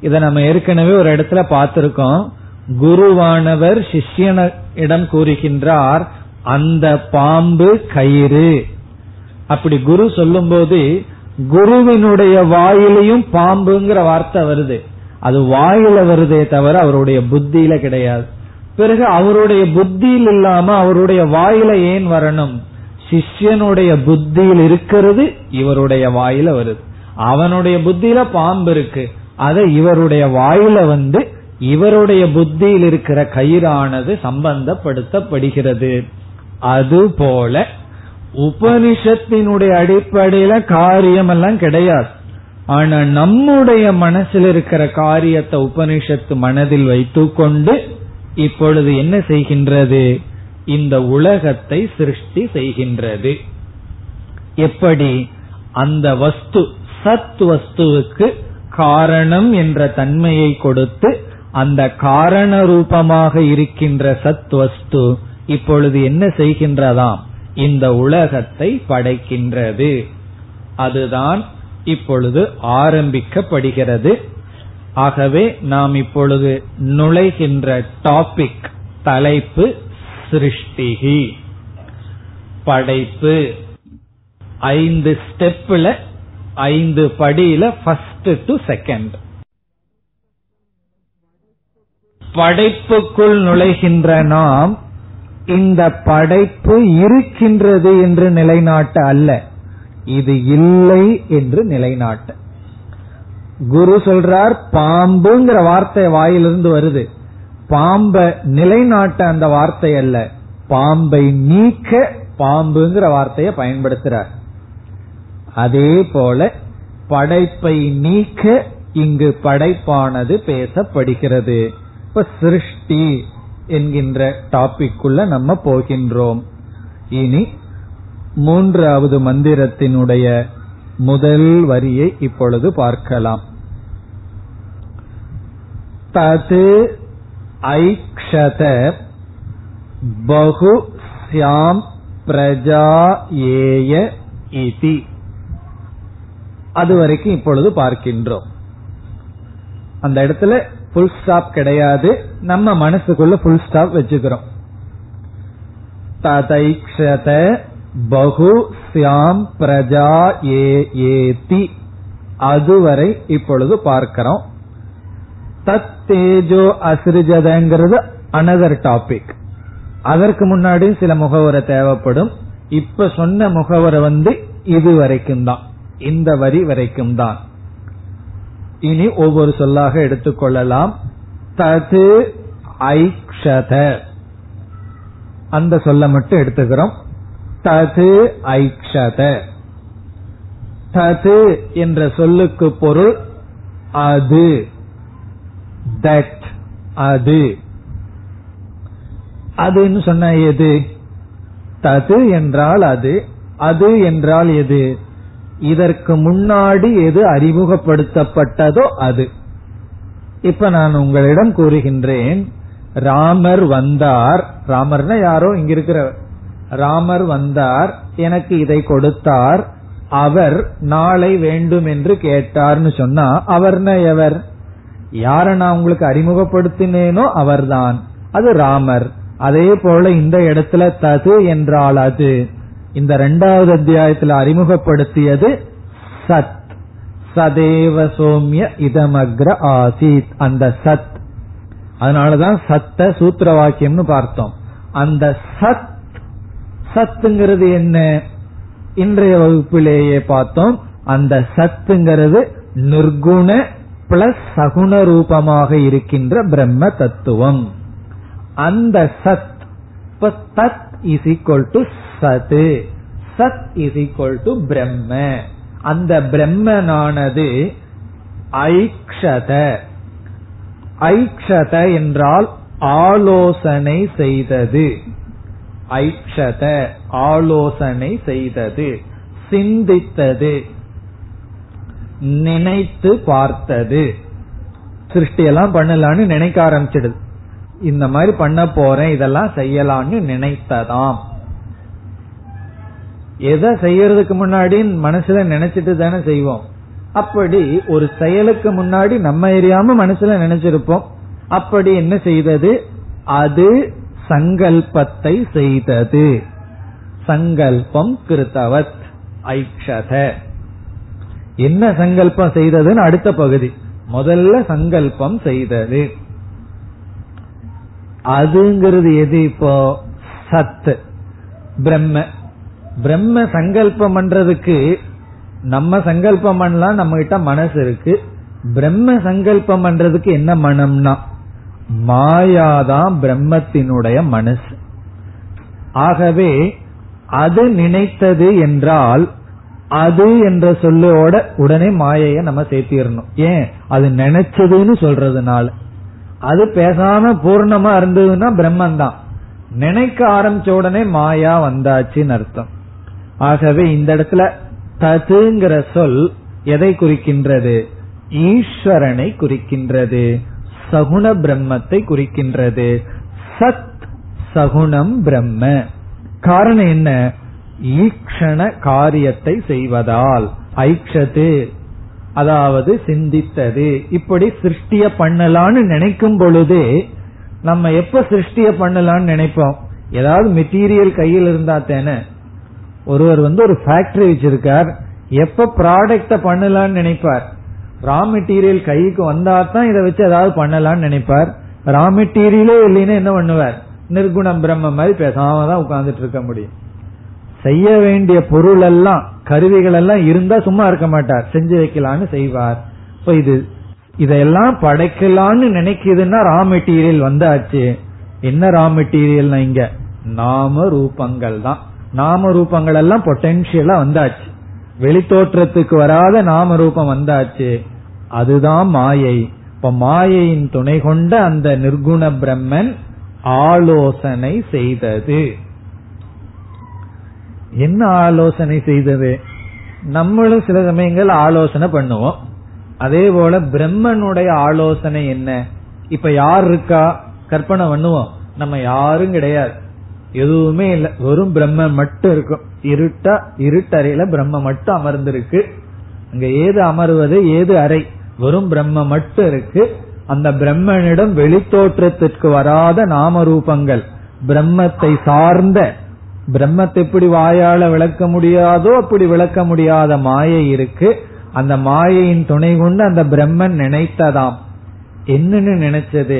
இத நம்ம ஏற்கனவே ஒரு இடத்துல பார்த்திருக்கோம். குருவானவர் சிஷ்யனிடம் கூறுகின்றார், அந்த பாம்பு கயிறு. அப்படி குரு சொல்லும் போது குருவினுடைய வாயிலையும் பாம்புங்கிற வார்த்தை வருது. அது வாயில வருதே தவிர அவருடைய புத்தியில கிடையாது. பிறகு அவருடைய புத்தியில் இல்லாம அவருடைய வாயில ஏன் வரணும், சிஷ்யனுடைய புத்தியில் இருக்கிறது இவருடைய வாயில வருது. அவனுடைய புத்தியில பாம்பு இருக்கு, அதை இவருடைய வாயில வந்து இவருடைய புத்தியில் இருக்கிற கயிறானது சம்பந்தப்படுத்தப்படுகிறது. அதுபோல உபனிஷத்தினுடைய அடிப்படையில காரியம் எல்லாம் கிடையாது. ஆனா நம்முடைய மனசில் இருக்கிற காரியத்தை உபனிஷத்து மனதில் வைத்துக் கொண்டு இப்பொழுது என்ன செய்கின்றது, இந்த உலகத்தை சிருஷ்டி செய்கின்றது. எப்படி, அந்த வஸ்து சத் வஸ்துவுக்கு காரணம் என்ற தன்மையை கொடுத்து அந்த காரண ரூபமாக இருக்கின்ற சத் வஸ்து இப்பொழுது என்ன செய்கின்றதாம், இந்த உலகத்தை படைக்கின்றது. அதுதான் இப்பொழுது ஆரம்பிக்கப்படுகிறது. ஆகவே நாம் இப்பொழுது நுழைகின்ற டாபிக், தலைப்பு சிருஷ்டிகி, படைப்பு. 5 ஸ்டெப்ல, 5 படியில ஃபர்ஸ்ட் டு செகண்ட். படைப்புக்குள் நுழைகின்ற நாம் இந்த படைப்பு இருக்கின்றது என்று நிலைநாட்ட அல்ல, இது இல்லை என்று நிலைநாட்ட. குரு சொல்றார் பாம்புங்கிற வார்த்தை வாயிலிருந்து வருது, பாம்பை நிலைநாட்ட அந்த வார்த்தை அல்ல, பாம்பை நீக்க பாம்புங்கிற வார்த்தையை பயன்படுத்துறார். அதே போல படைப்பை நீக்க இங்கு படைப்பானது பேசப்படுகிறது. இப்ப சிருஷ்டி என்கின்ற டாபிக்குள்ள நம்ம போகின்றோம். இனி 3வது மந்திரத்தினுடைய முதல் வரியை இப்பொழுது பார்க்கலாம். தது ஐக்ஷத பகு ஸ்யாம் பிரஜா ஏய இதி. அதுவரைக்கும் இப்பொழுது பார்க்கின்றோம். அந்த இடத்துல புல் ஸ்டாப் கிடையாது, நம்ம மனசுக்குள்ள புல் ஸ்டாப் வச்சுக்கிறோம். ததைக்ஷத பகு ஸ்யாம் பிரஜா ஏதி, அதுவரை இப்பொழுது பார்க்கிறோம். தத் தேஜோ அசிருஜதங்கிறது அனதர் டாபிக். அதற்கு முன்னாடி சில முகவரை தேவைப்படும். இப்ப சொன்ன முகவரை இதுவரைக்கும் தான், இந்த வரி வரைக்கும் தான். இனி ஒவ்வொரு சொல்லாக எடுத்துக்கொள்ளலாம். தது ஐக்ஷத, அந்த சொல்ல மட்டும் எடுத்துக்கிறோம். தது ஐக்ஷத. தது என்ற சொல்லுக்கு பொருள் அது, தட் அது. அதுன்னு சொன்ன எது? தது என்றால் அது, அது என்றால் எது? இதற்கு முன்னாடி எது அறிமுகப்படுத்தப்பட்டதோ அது. இப்ப நான் உங்களிடம் கூறுகின்றேன், ராமர் வந்தார். ராமர்னா யாரோ இங்க இருக்கிற ராமர் வந்தார், எனக்கு இதை கொடுத்தார். அவர் நாளை வேண்டும் என்று கேட்டார்னு சொன்னா அவர்னா எவர்? யார நான் உங்களுக்கு அறிமுகப்படுத்தினேனோ அவர்தான், அது ராமர். அதே போல இந்த இடத்துல தது என்றால் அது. இந்த 2வது அத்தியாயத்தில் அறிமுகப்படுத்தியது சத். சதேவ சோம்ய இதமக்ர ஆசீத், அந்த சத். அதனாலதான் சத்த சூத்திர வாக்கியம்னு பார்த்தோம். அந்த சத், சத்துங்கிறது என்ன? இன்றைய வகுப்பிலேயே பார்த்தோம். அந்த சத்துங்கிறது நிர்குண பிளஸ் சகுண ரூபமாக இருக்கின்ற பிரம்ம தத்துவம், அந்த சத். தத் இஸ் ஈக்வல் டு சத்து, சத் இஸ் ஈக்வல் டு பிரம்ம. அந்த பிரம்மனானது ஐக்ஷத. ஐக்ஷத என்றால் ஆலோசனை செய்தது. ஐக்ஷத ஆலோசனை செய்தது, சிந்தித்தது, நினைத்து பார்த்தது. சிருஷ்டியெல்லாம் பண்ணலான்னு நினைக்க ஆரம்பிச்சிடுது. இந்த மாதிரி பண்ண போறேன், இதெல்லாம் செய்யலான்னு நினைத்ததாம். எதை செய்யறதுக்கு முன்னாடி மனசுல நினைச்சிட்டு தானே செய்வோம். அப்படி ஒரு செயலுக்கு முன்னாடி நம்ம அறியாம மனசுல நினைச்சிருப்போம். அப்படி என்ன செய்தது? அது சங்கல்பத்தை செய்தது. சங்கல்பம் கிருத்தவத் ஐக்ஷத. என்ன சங்கல்பம் செய்ததுன்னு அடுத்த பகுதி. முதல்ல சங்கல்பம் செய்தது. அதுங்கிறது எது? இப்போ சத்து, பிரம்ம. பிரம்ம சங்கல்பம் பண்றதுக்கு நம்ம சங்கல்பம் பண்ணலாம், நம்ம கிட்ட மனசு இருக்கு. பிரம்ம சங்கல்பம் பண்றதுக்கு என்ன மனம்னா மாயாதான் பிரம்மத்தினுடைய மனசு. ஆகவே அது நினைத்தது என்றால் அது என்ற சொல்லோட உடனே மாயையை நம்ம சேர்த்திடணும். ஏன்? அது நினைச்சதுன்னு சொல்றதுனால. அது பேசாம பூர்ணமா இருந்ததுன்னா பிரம்மன் தான். நினைக்க ஆரம்பிச்ச உடனே மாயா வந்தாச்சுன்னு அர்த்தம். ஆகவே இந்த இடத்துல ததுங்கிற சொல் எதை குறிக்கின்றது? ஈஸ்வரனை குறிக்கின்றது, சகுண பிரம்மத்தை குறிக்கின்றது. சத் சகுணம் பிரம்ம. காரணம் என்ன? ஈக்ஷண காரியத்தை செய்வதால். ஐக்ஷத்து அதாவது சிந்தித்தது. இப்படி சிருஷ்டிய பண்ணலான்னு நினைக்கும் பொழுது நம்ம எப்ப சிருஷ்டிய பண்ணலான்னு நினைப்போம், ஏதாவது மெட்டீரியல் கையில் இருந்தா தானே. ஒருவர் ஒரு ஃபேக்டரி வச்சிருக்கார், எப்ப ப்ராடக்ட பண்ணலான்னு நினைப்பார்? ரா மெட்டீரியல் கைக்கு வந்தா தான் இதை வச்சு ஏதாவது பண்ணலான்னு நினைப்பார். ரா மெட்டீரியலே இல்லைன்னு என்ன பண்ணுவார்? நிர்குணம் பிரம்ம மாதிரி பேசாம தான் உட்கார்ந்துட்டு இருக்க முடியும். செய்ய வேண்டிய பொருள் எல்லாம் கருவிகள் எல்லாம் இருந்தா சும்மா இருக்க மாட்டார், செஞ்சு வைக்கலான்னு செய்வார். இப்ப இதெல்லாம் படைக்கலான்னு நினைக்கிறதுன்னா ரா மெட்டீரியல் வந்தாச்சு. என்ன ரா மெட்டீரியல்னா இங்க நாம ரூபங்கள் தான். நாம ரூபங்கள் எல்லாம் பொட்டன்ஷியலா வந்தாச்சு, வெளித்தோற்றத்துக்கு வராத நாம ரூபம் வந்தாச்சு, அதுதான் மாயை. இப்ப மாயையின் துணை கொண்ட அந்த நிர்குண பிரம்மன் ஆலோசனை செய்தது. என்ன ஆலோசனை செய்தது? நம்மளும் சில சமயங்கள் ஆலோசனை பண்ணுவோம். அதே போல பிரம்மனுடைய ஆலோசனை என்ன? இப்ப யார் இருக்கா கற்பனை பண்ணுவோம், நம்ம யாரும் கிடையாது, எதுவுமே இல்ல, வெறும் பிரம்ம மட்டும் இருக்கும். இருட்டறையில பிரம்ம மட்டும் அமர்ந்திருக்கு. அங்க ஏது அமர்வது, ஏது அறை? வெறும் பிரம்ம மட்டும் இருக்கு. அந்த பிரம்மனிடம் வெளித்தோற்றத்திற்கு வராத நாம ரூபங்கள், பிரம்மத்தை சார்ந்த, பிரம்மத்தை எப்படி வாயால விளக்க முடியாதோ அப்படி விளக்க முடியாத மாயை இருக்கு. அந்த மாயையின் துணை கொண்டு அந்த பிரம்மன் நினைத்ததாம். என்னன்னு நினைச்சது?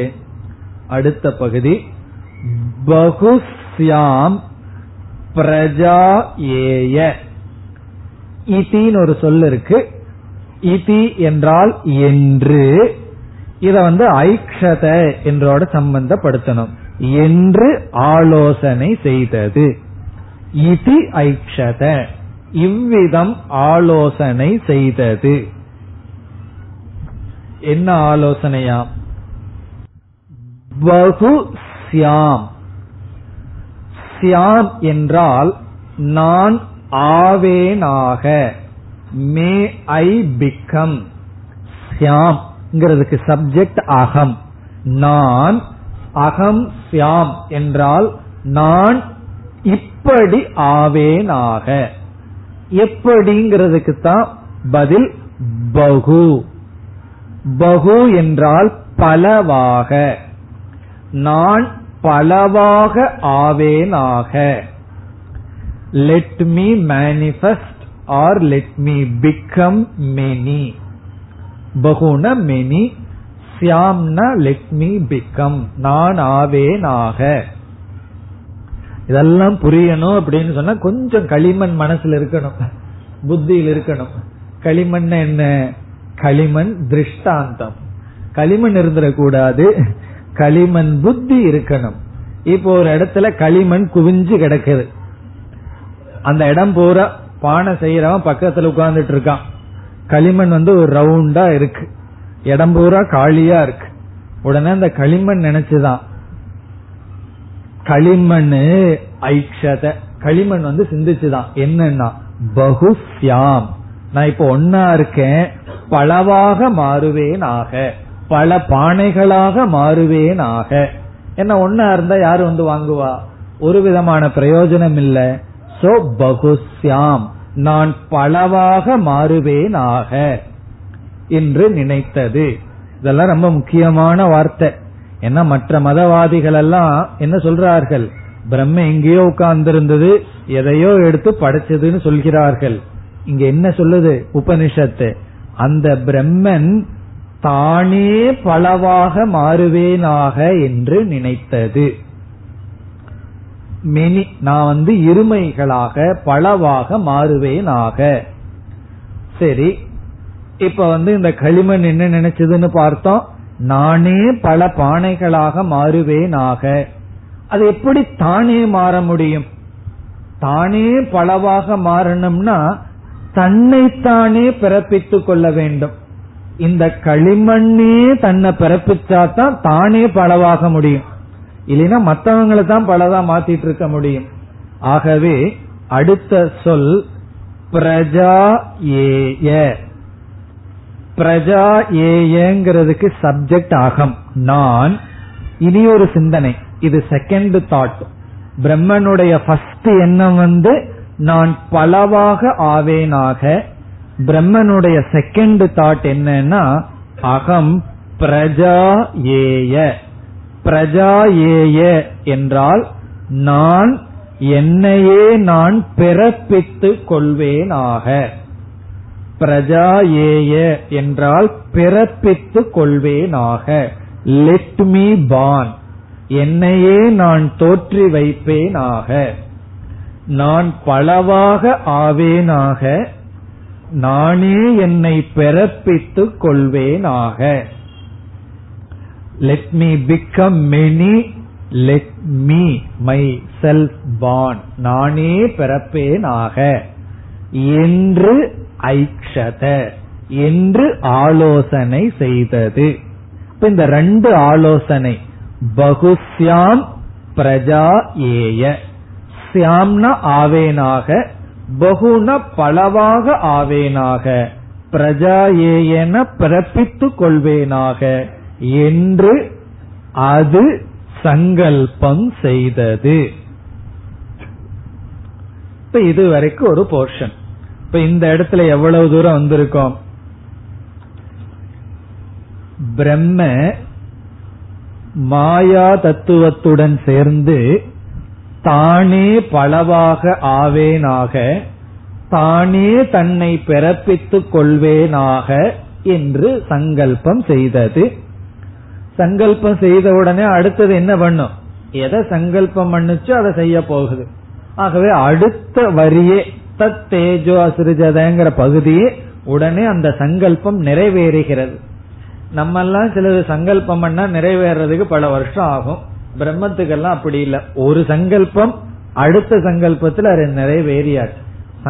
அடுத்த பகுதி பகுஸ்யாம் பிரஜாயேய இதின்னு ஒரு சொல் இருக்கு. இதி என்றால் என்று, இத ஐக்ஷத என்றோட சம்பந்தப்படுத்தணும். என்று ஆலோசனை செய்தது. இதி ஐக்ஷத, இவ்விதம் ஆலோசனை செய்தது. என்ன ஆலோசனையாம்? பகு சியாம். சியாம் என்றால் நான் ஆவேனாக, மே ஐ பிகம். சியாம் ங்கிறதுக்கு சப்ஜெக்ட் அகம். நான் அகம் சியாம் என்றால் நான் இப்படி ஆவேனாக. எப்படிங்கிறதுக்கு தான் பதில் பகு. பகு என்றால் பலவாக, நான் பலவாக ஆவேனாக. Let me manifest or let me become many. பகுனா மெனி, சியாம்னா லெட் மீ பிகம், நான் ஆவேனாக. இதெல்லாம் புரியணும் அப்படின்னு சொன்னா கொஞ்சம் களிமண் மனசுல இருக்கணும், புத்தியில் இருக்கணும். களிமண் என்ன? களிமண் திருஷ்டாந்தம், களிமண் இருந்துடக்கூடாது, களிமண் புத்தி இருக்கணும். இப்போ ஒரு இடத்துல களிமண் குவிஞ்சு கிடக்குது, அந்த இடம் பூரா பானை செய்யறவன் பக்கத்துல உட்கார்ந்துட்டு இருக்கான். களிமண் ஒரு ரவுண்டா இருக்கு, இடம் பூரா காலியா இருக்கு. உடனே அந்த களிமண் நினைச்சுதான் களிமண் ஐக்ஷத, களிமண் சிந்திச்சுதான் என்னன்னா பகுஸ்யாம், நான் இப்ப ஒன்னா இருக்கேன், பலவாக மாறுவேனாக, பல பானைகளாக மாறுவேனாக. என்ன ஒன்னா இருந்தா யாரு வாங்குவா? ஒரு விதமான பிரயோஜனம் இல்ல. சோ பகுஸ்யாம், நான் பலவாக மாறுவேனாக என்று நினைத்தது. இதெல்லாம் ரொம்ப முக்கியமான வார்த்தை. ஏன்னா மற்ற மதவாதிகள் எல்லாம் என்ன சொல்றார்கள்? பிரம்ம எங்கேயோ உட்கார்ந்திருந்தது, எதையோ எடுத்து படைச்சதுன்னு சொல்கிறார்கள். இங்க என்ன சொல்லுது உபனிஷத்து? அந்த பிரம்மன் தானே பலவாக மாறுவேனாக என்று நினைத்தது. மெனி, நான் இருமைகளாக பலவாக மாறுவேனாக. சரி, இப்ப இந்த களிமண் என்ன நினைச்சதுன்னு பார்த்தோம், நானே பல பானைகளாக மாறுவேனாக. அது எப்படி தானே மாற முடியும்? தானே பலவாக மாறணும்னா தன்னைத்தானே பிறப்பித்து கொள்ள வேண்டும். இந்த களிமண்ணே தன்னை பிறப்பிச்சாதான் தானே பலவாக முடியும். இல்லைன்னா மற்றவங்களை தான் பலதா மாத்திட்டு இருக்க முடியும். ஆகவே அடுத்த சொல் பிரஜாயேய. பிரஜா ஏங்கிறதுக்கு சப்ஜெக்ட் ஆகம் நான். இனி ஒரு சிந்தனை, இது செகண்ட் தாட். பிரம்மனுடைய ஃபர்ஸ்ட் எண்ணம் நான் பலவாக ஆவேனாக, பிரம்மனுடைய செகண்ட் தாட் என்னன்னா அகம் பிரஜா ஏய. பிரஜா ஏய என்றால் நான் என்னையே நான் பிறப்பித்து கொள்வேனாக. பிரஜா ஏய என்றால் பிறப்பித்து கொள்வேனாக, லெட் மீ பான், என்னையே நான் தோற்றி வைப்பேனாக, நான் பலவாக ஆவேனாக, நானே என்னை பிறப்பித்து கொள்வேனாக. Let me become many, let me myself born, நானே பிறப்பேனாக என்று ஐக்ஷத என்று ஆலோசனை செய்தது. இந்த ரெண்டு ஆலோசனை பகுஸ்யாம் பிரஜா ஏய, சியாம்னா ஆவேனாக, பகுன பலவாக ஆவேனாக, பிரஜா ஏயன பிறப்பித்து கொள்வேனாக என்று அது சங்கல்பம் செய்தது. இப்ப இதுவரைக்கும் ஒரு போர்ஷன். இப்ப இந்த இடத்துல எவ்வளவு தூரம் வந்திருக்கோம்? பிரம்ம மாயா தத்துவத்துடன் சேர்ந்து தானே பலவாக ஆவேனாக, தானே தன்னை பிறப்பித்துக் கொள்வேனாக என்று சங்கல்பம் செய்தது. சங்கல்பம் செய்த உடனே அடுத்தது என்ன பண்ணும்? எதை சங்கல்பம் பண்ணுச்சோ அதை செய்ய போகுது. ஆகவே அடுத்த வரியே தத் தேஜோ அசுரிஜதங்கிற பகுதியே உடனே அந்த சங்கல்பம் நிறைவேறுகிறது. நம்ம எல்லாம் சிலது சங்கல்பம் பண்ணா நிறைவேறதுக்கு பல வருஷம் ஆகும். பிரம்மத்துக்கெல்லாம் அப்படி இல்ல, ஒரு சங்கல்பம் அடுத்த சங்கல்பத்துல அது நிறைவேறியாச்சு.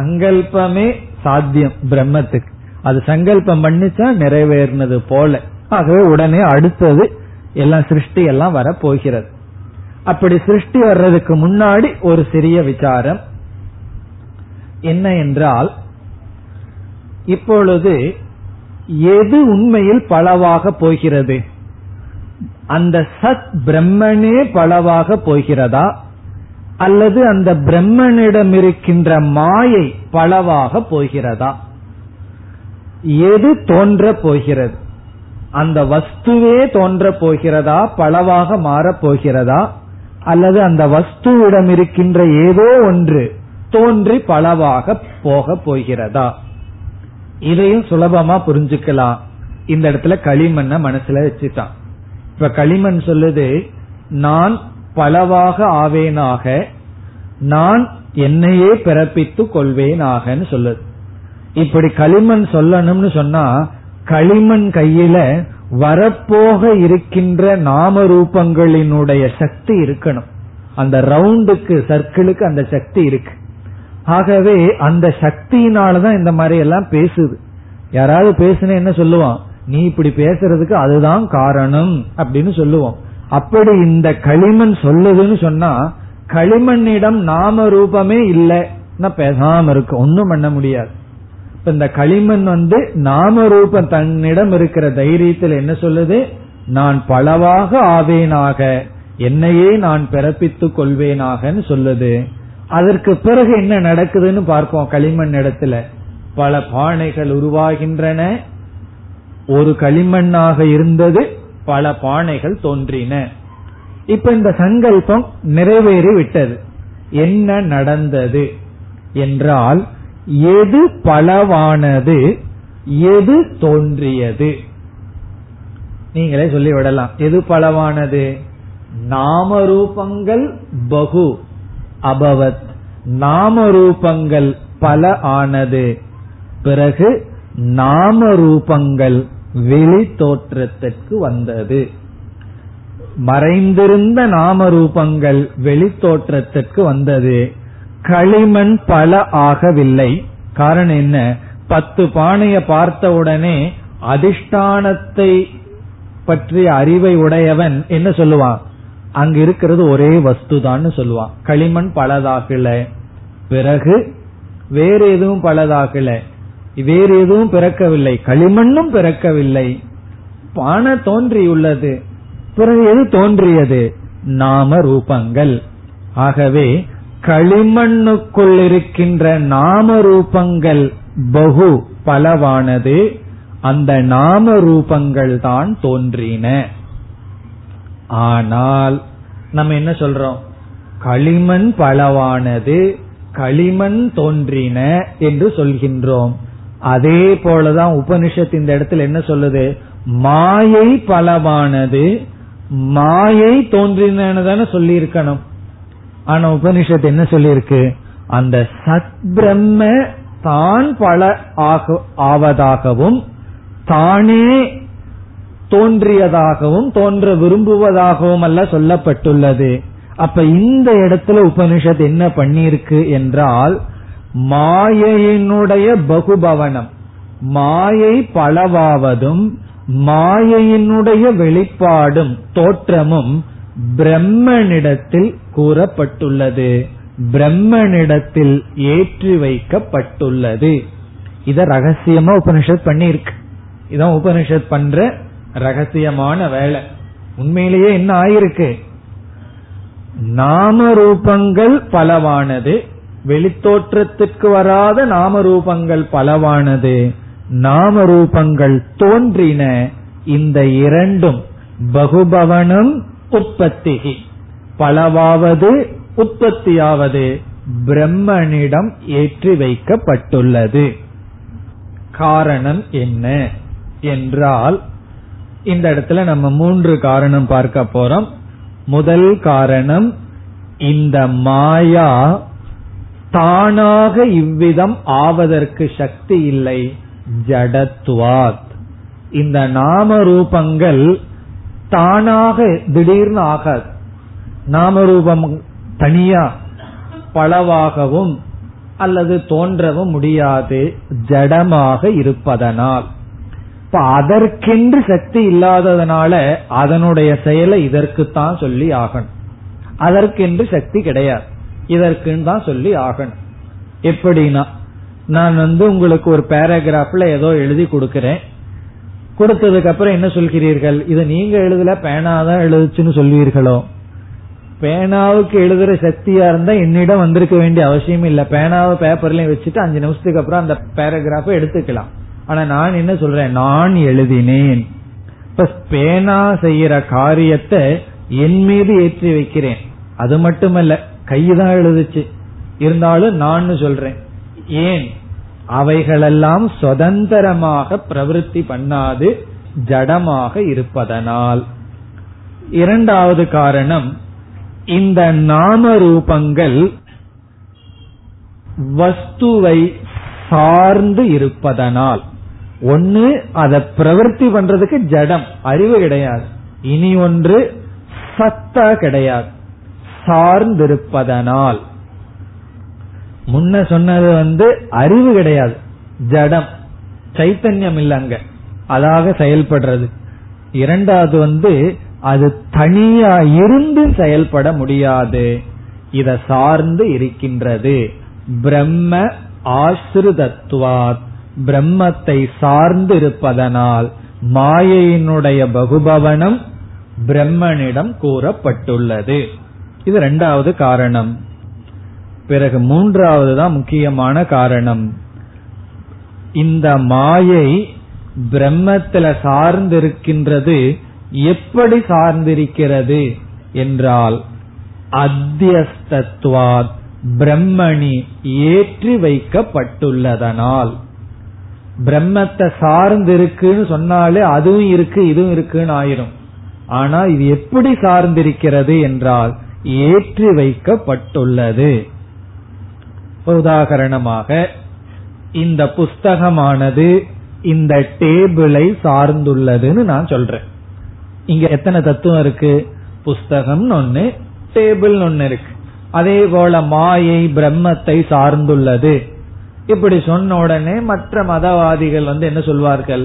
சங்கல்பமே சாத்தியம் பிரம்மத்துக்கு, அது சங்கல்பம் பண்ணிச்சா நிறைவேறினது போல. ஆகவே உடனே அடுத்தது எல்லாம் சிருஷ்டி எல்லாம் வர போகிறது. அப்படி சிருஷ்டி வர்றதுக்கு முன்னாடி ஒரு சிறிய விசாரம் என்ன என்றால், இப்பொழுது எது உண்மையில் பலவாக போகிறது? அந்த சத் பிரம்மனே பலவாக போகிறதா அல்லது அந்த பிரம்மனிடம் இருக்கின்ற மாயை பலவாக போகிறதா? எது தோன்ற போகிறது? அந்த வஸ்துவே தோன்ற போகிறதா, பலவாக மாறப் போகிறதா, அல்லது அந்த வஸ்துவிடம் இருக்கின்ற ஏதோ ஒன்று தோன்றி பலவாக போக போகிறதா? இதையும் சுலபமா புரிஞ்சுக்கலாம். இந்த இடத்துல களிமண்ண மனசுல வச்சுட்டான். இப்ப களிமண் சொல்லுது, நான் பலவாக ஆவேனாக, நான் என்னையே பிறப்பித்து கொள்வேனாக சொல்லுது. இப்படி களிமண் சொல்லணும்னு சொன்னா களிமண் கையில வரப்போக இருக்கின்ற நாம ரூபங்களினுடைய சக்தி இருக்கணும். அந்த ரவுண்டுக்கு சர்க்கிளுக்கு அந்த சக்தி இருக்கு. ஆகவே அந்த சக்தியினாலதான் இந்த மாதிரி எல்லாம் பேசுது. யாராவது பேசுன என்ன சொல்லுவான்? நீ இப்படி பேசுறதுக்கு அதுதான் காரணம் அப்படின்னு சொல்லுவோம். அப்படி இந்த களிமண் சொல்லுதுன்னு சொன்னா களிமண்ணிடம் நாம ரூபமே இல்லைன்னா பேசாம இருக்கு, ஒன்னும் பண்ண முடியாது. இந்த களிமண் நாம ரூபம் தன்னிடம் இருக்கிற தைரியத்தில் என்ன சொல்லுது? நான் பலவாக ஆவேனாக, என்னையே நான் பிறப்பித்துக் கொள்வேனாகன்னு சொல்லுது. அதற்கு பிறகு என்ன நடக்குதுன்னு பார்ப்போம். களிமண் இடத்துல பல பானைகள் உருவாகின்றன. ஒரு களிமண்ணாக இருந்தது, பல பானைகள் தோன்றின. இப்ப இந்த சங்கல்பம் நிறைவேறி விட்டது. என்ன நடந்தது என்றால், எது பலவானது, எது தோன்றியது? நீங்களே சொல்லிவிடலாம். எது பலவானது? நாம ரூபங்கள் பகு அபவத், நாம ரூபங்கள் பல ஆனது. பிறகு நாம ரூபங்கள் வெளி தோற்றத்திற்கு வந்தது. மறைந்திருந்த நாம ரூபங்கள் வெளி தோற்றத்திற்கு வந்தது. களிமண் பல ஆகவில்லை. காரணம் என்ன? 10 பானையை பார்த்த உடனே அதிஷ்டானத்தை பற்றிய அறிவை உடையவன் என்ன சொல்லுவான்? அங்க இருக்கிறது ஒரே வஸ்துதான்னு சொல்லுவான். களிமண் பலதாகல, பிறகு வேற எதுவும் பலதாகல, வேறு எதுவும் பிறக்கவில்லை, களிமண்ணும் பிறக்கவில்லை, பானை தோன்றியுள்ளது. பிறகு எது தோன்றியது? நாம ரூபங்கள். ஆகவே களிமண்ணுக்குள் இருக்கின்ற நாம ரூபங்கள் பகு பலவானது அந்த நாம ரூபங்கள் தான் தோன்றின. ஆனால் நம்ம என்ன சொல்றோம், களிமண் பலவானது, களிமண் தோன்றின என்று சொல்கின்றோம். அதே போலதான் உபனிஷத் இந்த இடத்துல என்ன சொல்லுது, மாயை பலவானது, மாயை தோன்றினதான சொல்லி இருக்கணும். ஆனா உபனிஷத் என்ன சொல்லிருக்கு, அந்த சத் பிரம்ம தான் பல ஆவதாகவும் தானே தோன்றியதாகவும் தோன்ற விரும்புவதாகவும் அல்ல சொல்லப்பட்டுள்ளது. அப்ப இந்த இடத்துல உபனிஷத் என்ன பண்ணிருக்கு என்றால், மாயையினுடைய பகுபவனம், மாயை பலவாவதும் மாயையினுடைய வெளிப்பாடும் தோற்றமும் பிரம்மனிடத்தில் கூறப்பட்டுள்ளது, பிரம்மனிடத்தில் ஏற்றி வைக்கப்பட்டுள்ளது. இத ரகசியமா உபனிஷத் பண்ணிருக்கு. இதான் உபனிஷத் பண்ற ரகசியமான வேலை. உண்மையிலேயே என்ன ஆயிருக்கு, நாம ரூபங்கள் பலவானது, வெளித்தோற்றத்திற்கு வராத நாம ரூபங்கள் பலவானது, நாம ரூபங்கள் தோன்றின. இந்த இரண்டும் பகுபவனம் உற்பத்தி, பலவாவது உற்பத்தியாவது பிரம்மனிடம் ஏற்றி வைக்கப்பட்டுள்ளது. காரணம் என்ன என்றால், இந்த இடத்துல நம்ம 3 காரணம் பார்க்க போறோம். முதல் காரணம், இந்த மாயா தானாக இவ்விதம் ஆவதற்கு சக்தி இல்லை, ஜடத்வாத். இந்த நாம ரூபங்கள் தானாக திடீர்னு ஆகாது. நாம ரூபம் தனியா பலவாகவும் அல்லது தோன்றவும் முடியாது, ஜடமாக இருப்பதனால். இப்ப அதற்கென்று சக்தி இல்லாததனால அதனுடைய செயலை இதற்குத்தான் சொல்லி ஆகணும். அதற்கென்று சக்தி கிடையாது, இதற்குன்னு தான் சொல்லி ஆகணும். எப்படின்னா, நான் உங்களுக்கு ஒரு பேராகிராஃப்ல ஏதோ எழுதி கொடுக்கிறேன், கொடுத்ததுக்கு அப்புறம் என்ன சொல்கிறீர்கள், இதை நீங்க எழுதல பேனாதான் எழுதுச்சுன்னு சொல்வீர்களோ? பேனாவுக்கு எழுதுற சக்தியா இருந்தா என்னிடம் வந்திருக்க வேண்டிய அவசியம் இல்ல. பேனாவை பேப்பர்லயும் வச்சுட்டு 5 நிமிஷத்துக்கு அப்புறம் அந்த பேராகிராஃபை எடுத்துக்கலாம். ஆனா நான் என்ன சொல்றேன், நான் எழுதினேன். இப்ப பேனா செய்யற காரியத்தை என் மீது ஏற்றி வைக்கிறேன். அது மட்டுமல்ல, கைதான் எழுதுச்சு, இருந்தாலும் நான் சொல்றேன். ஏன், அவைகளெல்லாம் சுதந்திரமாக பிரவிற்த்தி பண்ணாது, ஜடமாக இருப்பதனால். இரண்டாவது காரணம், இந்த நாம ரூபங்கள் வஸ்துவை சார்ந்து இருப்பதனால். ஒன்னு அதை பிரவிற்த்தி பண்றதுக்கு ஜடம், அறிவு கிடையாது. இனி ஒன்று சத்தா கிடையாது, சார்ந்திருப்பதனால். முன்ன சொன்னது அறிவு கிடையாது, ஜடம், சைத்தன்யம் இல்லங்க, அதாக செயல்படுறது. இரண்டாவது அது தனியா இருந்து செயல்பட முடியாது, இத சார்ந்து இருக்கின்றது. பிரம்ம ஆசிரிதத்துவாத், பிரம்மத்தை சார்ந்து இருப்பதனால் மாயையினுடைய பகுபவனம் பிரம்மனிடம் கூறப்பட்டுள்ளது. இது இரண்டாவது காரணம். பிறகு மூன்றாவது தான் முக்கியமான காரணம். இந்த மாயை பிரம்மத்தில சார்ந்திருக்கின்றது. எப்படி சார்ந்திருக்கிறது என்றால், அத்தியஸ்தத்வாத், பிரம்மணி ஏற்றி வைக்கப்பட்டுள்ளதனால். பிரம்மத்தை சார்ந்திருக்குன்னு சொன்னாலே அதுவும் இருக்கு இதுவும் இருக்குன்னு ஆயிரும். ஆனா இது எப்படி சார்ந்திருக்கிறது என்றால், ஏற்றி வைக்கப்பட்டுள்ளது. உதாரணமாக, இந்த புஸ்தகமானது இந்த டேபிளை சார்ந்துள்ளதுன்னு நான் சொல்றேன். இங்க எத்தனை தத்துவம் இருக்கு, புஸ்தகம் ஒன்னு, டேபிள் ஒன்னு இருக்கு. அதே போல மாயை பிரம்மத்தை சார்ந்துள்ளது. இப்படி சொன்ன உடனே மற்ற மதவாதிகள் என்ன சொல்வார்கள்,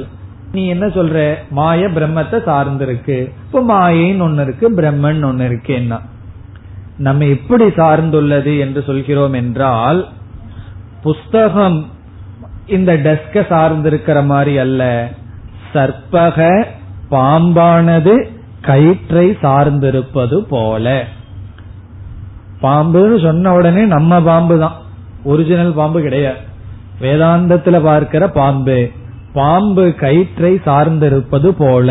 நீ என்ன சொல்ற, மாய பிரம்மத்தை சார்ந்திருக்கு, இப்ப மாயின்னு ஒன்னு இருக்கு, பிரம்மன் ஒன்னு இருக்கு. என்ன நம்ம எப்படி சார்ந்துள்ளது என்று சொல்கிறோம் என்றால், புஸ்தகம் இந்த டெஸ்க சார்ந்திருக்கிற மாதிரி அல்ல, சர்ப்பக பாம்பானது கயிற்றை சார்ந்திருப்பது போல. பாம்புன்னு சொன்ன உடனே நம்ம பாம்பு தான், ஒரிஜினல் பாம்பு கிடையாது. வேதாந்தத்துல பார்க்கிற பாம்பு பாம்பு கயிற்றை சார்ந்திருப்பது போல,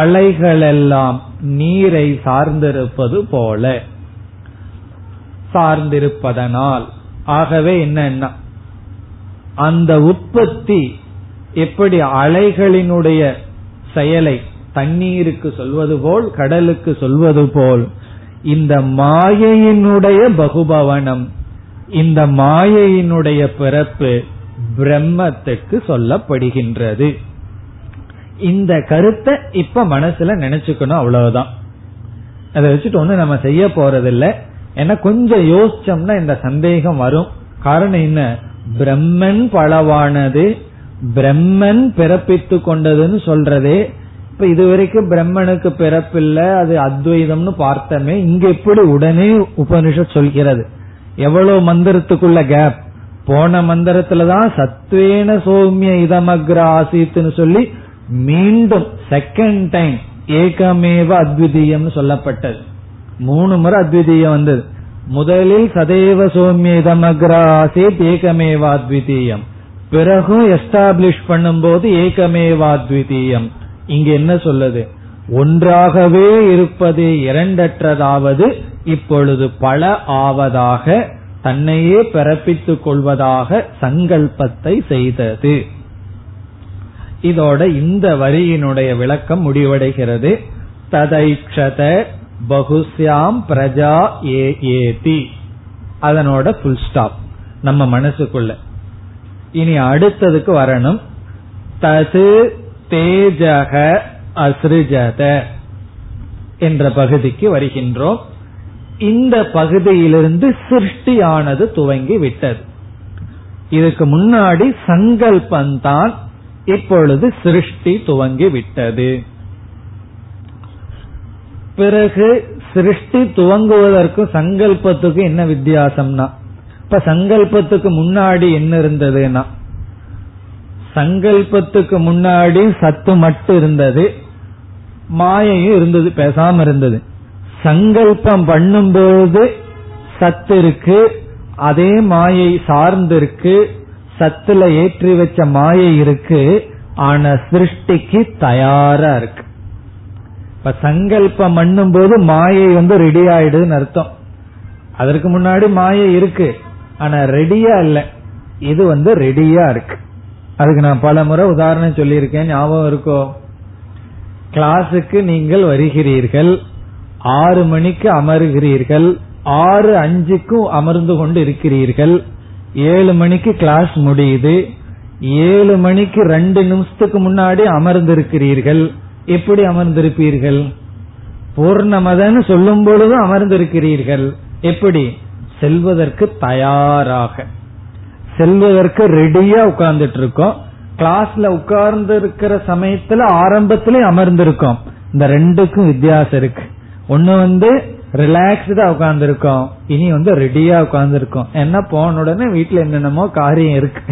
அலைகளெல்லாம் நீரை சார்ந்திருப்பது போல சார்ந்திருப்பதனால். ஆகவே என்னன்னா அந்த உற்பத்தி எப்படி அலைகளினுடைய செயலை தண்ணீருக்கு சொல்வது போல், கடலுக்கு சொல்வது போல், இந்த மாயையினுடைய பகுபவனம், இந்த மாயையினுடைய பிறப்பு பிரம்மத்துக்கு சொல்லப்படுகின்றது. இந்த கருத்தை இப்ப மனசுல நினைச்சுக்கணும், அவ்வளவுதான். அதை வச்சுட்டு ஒண்ணு நம்ம செய்ய போறதில்லை. ஏன்னா கொஞ்சம் யோசிச்சோம்னா இந்த சந்தேகம் வரும். காரணம் என்ன? பிரம்மன் பலவானது, பிரம்மன் பிறப்பித்து கொண்டதுன்னு சொல்றதே. இப்ப இதுவரைக்கும் பிரம்மனுக்கு பிறப்பில்ல, அது அத்வைதம்னு பார்த்தமே, இங்க எப்படி உடனே உபனிஷத் சொல்கிறது? எவ்வளவு மந்திரத்துக்குள்ள கேப். போன மந்திரத்துலதான் சத்வேன சௌமிய இதமக்ராசித்னு சொல்லி மீண்டும் செகண்ட் டைம் ஏகமேவ அத்விதீயம் சொல்லப்பட்டது. 3 முறை அத்விதீயம் வந்தது. முதலில் சதேவ சௌமிய இதமக்ராசித் ஏகமேவ அத்விதீயம், பிறகு எஸ்டாப்ளிஷ் பண்ணும் போது ஏகமேவ அத்விதீயம். இங்க என்ன சொல்லுது? ஒன்றாகவே இருப்பது இரண்டற்றதாவது, இப்பொழுது பல ஆவதாக, தன்னையே பிறப்பித்துக் கொள்வதாக சங்கல்பத்தை செய்தது. இதோட இந்த வரியினுடைய விளக்கம் முடிவடைகிறது. ததைக்ஷத பகுஸ்யாம் பிரஜா ஏதி, அதனோட புல் ஸ்டாப் நம்ம மனசுக்குள்ள. இனி அடுத்ததுக்கு வரணும். தது தேஜக அஸ்ருஜத என்ற பகுதிக்கு வருகின்றோம். இந்த பகுதியிலிருந்து சிருஷ்டியானது துவங்கி விட்டது. இதுக்கு முன்னாடி சங்கல்பந்தான், இப்பொழுது சிருஷ்டி துவங்கி விட்டது. பிறகு சிருஷ்டி துவங்குவதற்கும் சங்கல்பத்துக்கு என்ன வித்தியாசம்னா, இப்ப சங்கல்பத்துக்கு முன்னாடி என்ன இருந்ததுன்னா, சங்கல்பத்துக்கு முன்னாடி சத்து மட்டும் இருந்தது, மாயையும் இருந்தது, பேசாம இருந்தது. சங்கல்பம் பண்ணும்போது சத்து இருக்கு, அதே மாயை சார்ந்திருக்கு, சத்துல ஏற்றி வச்ச மாயை இருக்கு, ஆனா சிருஷ்டிக்கு தயாரா இருக்கு. இப்ப சங்கல்பம் பண்ணும் போது மாயை ரெடி ஆயிடுதுன்னு அர்த்தம். அதற்கு முன்னாடி மாயை இருக்கு, ஆனா ரெடியா இல்ல, இது ரெடியா இருக்கு. அதுக்கு நான் பல முறை உதாரணம் சொல்லியிருக்கேன், ஞாபகம் இருக்கோ? கிளாஸுக்கு நீங்கள் வருகிறீர்கள், 6 மணிக்கு அமருகிறீர்கள், 6:05க்கும் அமர்ந்து கொண்டு இருக்கிறீர்கள், 7 மணிக்கு கிளாஸ் முடியுது, 7 மணிக்கு 2 நிமிஷத்துக்கு முன்னாடி அமர்ந்திருக்கிறீர்கள். எப்படி அமர்ந்திருப்பீர்கள்? பூர்ணமதன்னு சொல்லும் பொழுதும் அமர்ந்திருக்கிறீர்கள். எப்படி? செல்வதற்கு தயாராக, செல்வதற்கு ரெடியா உட்கார்ந்துட்டு இருக்கோம். கிளாஸ்ல உட்கார்ந்து இருக்கிற சமயத்துல ஆரம்பத்திலே அமர்ந்திருக்கோம். இந்த ரெண்டுக்கும் வித்தியாசம் இருக்கு. ஒண்ணு ரிலாக்ஸ்டா உட்கார்ந்து இருக்கோம், இனி ரெடியா உட்கார்ந்து இருக்கோம். ஏன்னா போன உடனே வீட்டுல என்னென்னமோ காரியம் இருக்கு,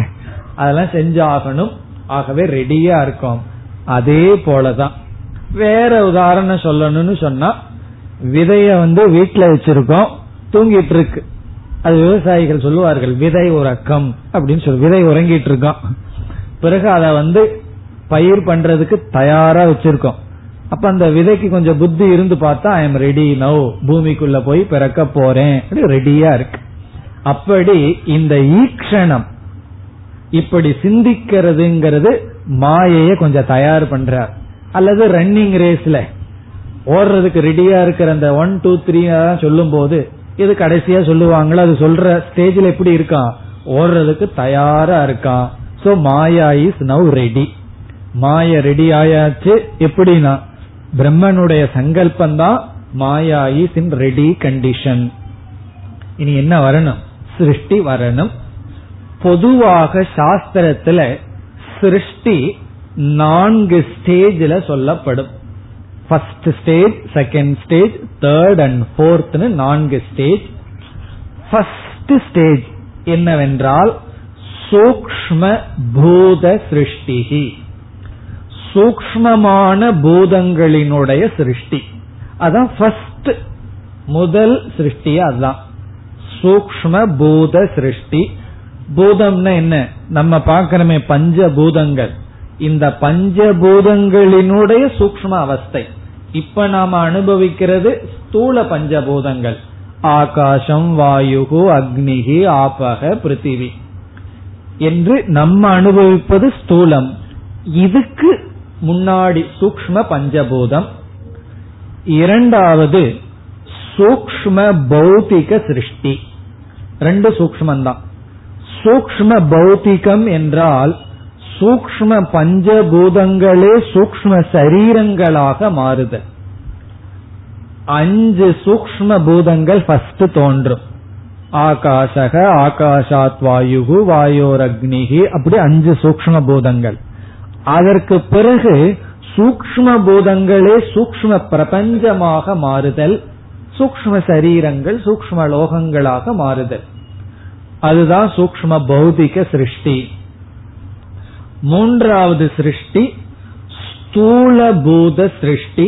அதெல்லாம் செஞ்சாகணும். ஆகவே ரெடியா இருக்கும். அதே போலதான் வேற உதாரணம் சொல்லணும்னு சொன்னா, விதைய வீட்டுல வச்சிருக்கோம், தூங்கிட்டு இருக்கு. அது விவசாயிகள் சொல்லுவார்கள் விதை உறக்கம் அப்படின்னு சொல்லி. விதை உறங்கிட்டு இருக்கோம், பிறகு அத பயிர் பண்றதுக்கு தயாரா வச்சிருக்கோம். அப்ப அந்த விதைக்கு கொஞ்சம் புத்தி இருந்து பார்த்தா, ஐ எம் ரெடி நவ், பூமிக்குள்ள போய் பிறக்க போறேன், ரெடியா இருக்கு. அப்படி இந்த ஈக்ஷணம் இப்படி சிந்திக்கிறதுங்கிறது மாயைய கொஞ்சம் தயார் பண்றார். அல்லது ரன்னிங் ரேஸ்ல ஓடுறதுக்கு ரெடியா இருக்கிற அந்த 1 2 3 சொல்லும் போது, இது கடைசியா சொல்லுவாங்களோ, அது சொல்ற ஸ்டேஜ்ல எப்படி இருக்கான்? ஓடுறதுக்கு தயாரா இருக்கான். So maya is now ready. மாய ரெடி ஆயாச்சு. எப்படின்னா பிரம்மனுடைய சங்கல்பந்தான் maya is in ready condition. இனி என்ன வரணும்? சிருஷ்டி வரணும். பொதுவாக சாஸ்திரத்துல சிருஷ்டி 4 ஸ்டேஜ்ல சொல்லப்படும். First stage, second stage, third and ஃபோர்த்னு 4 ஸ்டேஜ். ஃபர்ஸ்ட் ஸ்டேஜ் என்னவென்றால் சூக்ஷ்ம பூத சிருஷ்டி, சூக்ஷ்மமான பூதங்களினுடைய சிருஷ்டி. அதான் ஃபர்ஸ்ட், முதல் சிருஷ்டி. அதுதான் சூக்ஷ்ம பூத சிருஷ்டி. பூதம்னா என்ன? நம்ம பாக்கிறோமே பஞ்சபூதங்கள், இந்த பஞ்சபூதங்களினுடைய சூக்ஷ்ம அவஸ்தை. இப்ப நாம அனுபவிக்கிறது ஸ்தூல பஞ்சபூதங்கள், ஆகாசம், வாயுகு, அக்னிகி, ஆபக, பிருத்திவி என்று நம்ம அனுபவிப்பது ஸ்தூலம். இதுக்கு முன்னாடி சூக்ஷ்ம பஞ்சபூதம். இரண்டாவது சூக்ஷ்ம பௌத்திக சிருஷ்டி. ரெண்டு சூக்ஷ்மந்தான். சூக்ஷ்ம பௌத்திகம் என்றால் சூக்ஷ்ம பஞ்சபூதங்களே சூக்ஷ்ம சரீரங்களாக மாறுது. 5 சூக்ஷ்ம பூதங்கள் ஃபர்ஸ்ட் தோன்றும். ஆகாசக, ஆகாஷாத் வாயுகு, வாயோர் அக்னிகி, அப்படி 5 சூக்ஷ்ம பூதங்கள். அதற்கு பிறகு சூக்ஷ்ம பூதங்களே சூக்ஷ்ம பிரபஞ்சமாக மாறுதல், சூக்ஷ்ம சரீரங்கள், சூக்ஷ்ம லோகங்களாக மாறுதல். அதுதான் சூக்ஷ்ம பௌதிக சிருஷ்டி. மூன்றாவது சிருஷ்டி ஸ்தூல பூத சிருஷ்டி.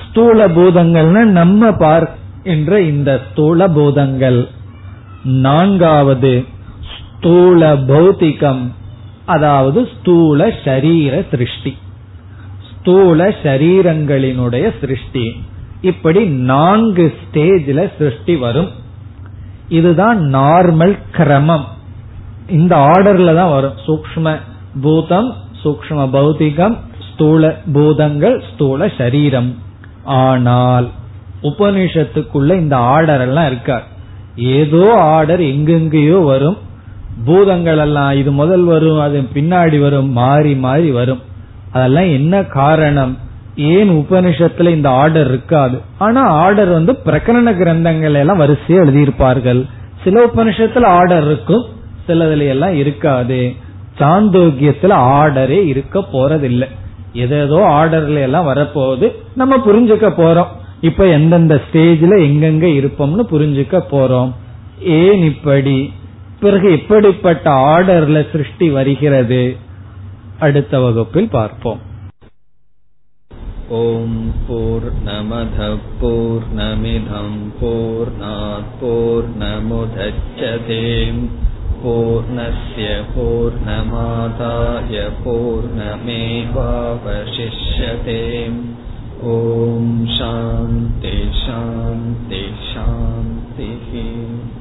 ஸ்தூல பூதங்கள்னா நம்ம பார்க்கின்ற இந்த ஸ்தூல பூதங்கள். நான்காவது ஸ்தூல பௌத்திகம், அதாவது ஸ்தூல சரீர சிருஷ்டி, ஸ்தூல சரீரங்களினுடைய சிருஷ்டி. இப்படி 4 ஸ்டேஜ்ல சிருஷ்டி வரும். இதுதான் நார்மல் கிரமம். இந்த ஆர்டர்ல தான் வரும். சூக்ஷ்ம பூதம், சூக்ஷ்ம பௌத்திகம், ஸ்தூல பூதங்கள், ஸ்தூல சரீரம். ஆனால் உபனிஷத்துக்குள்ள இந்த ஆர்டர் எல்லாம் இருக்காது. ஏதோ ஆர்டர் எங்கெங்கயோ வரும். பூதங்கள் எல்லாம் இது முதல் வரும், அது பின்னாடி வரும், மாறி மாறி வரும். அதெல்லாம் என்ன காரணம்? ஏன் உபனிஷத்துல இந்த ஆர்டர் இருக்காது? ஆனா ஆர்டர் வந்து பிரகரண கிரந்தங்கள் எல்லாம் வரிசையை எழுதியிருப்பார்கள். சில உபனிஷத்துல ஆர்டர் இருக்கும், சிலதுல எல்லாம் இருக்காது. சாந்தோக்கியத்துல ஆர்டரே இருக்க போறதில்லை. ஏதோ ஆர்டர்ல எல்லாம் வரப்போகுது. நம்ம புரிஞ்சுக்க போறோம். இப்ப எந்தெந்த ஸ்டேஜ்ல எங்கெங்க இருப்போம்னு புரிஞ்சுக்க போறோம். ஏன் இப்படி, பிறகு எப்படிப்பட்ட ஆர்டர்ல சிருஷ்டி வருகிறது, அடுத்த வகுப்பில் பார்ப்போம். ஓம் பூர்ணமத பூர்ணமிதம் பூர்ணாத் பூர்ணமுதச்யதே பூர்ணஸ்ய பூர்ணமாதாய பூர்ணமேவாவசிஷ்யதே. ஓம் சாந்தி சாந்தி சாந்தி.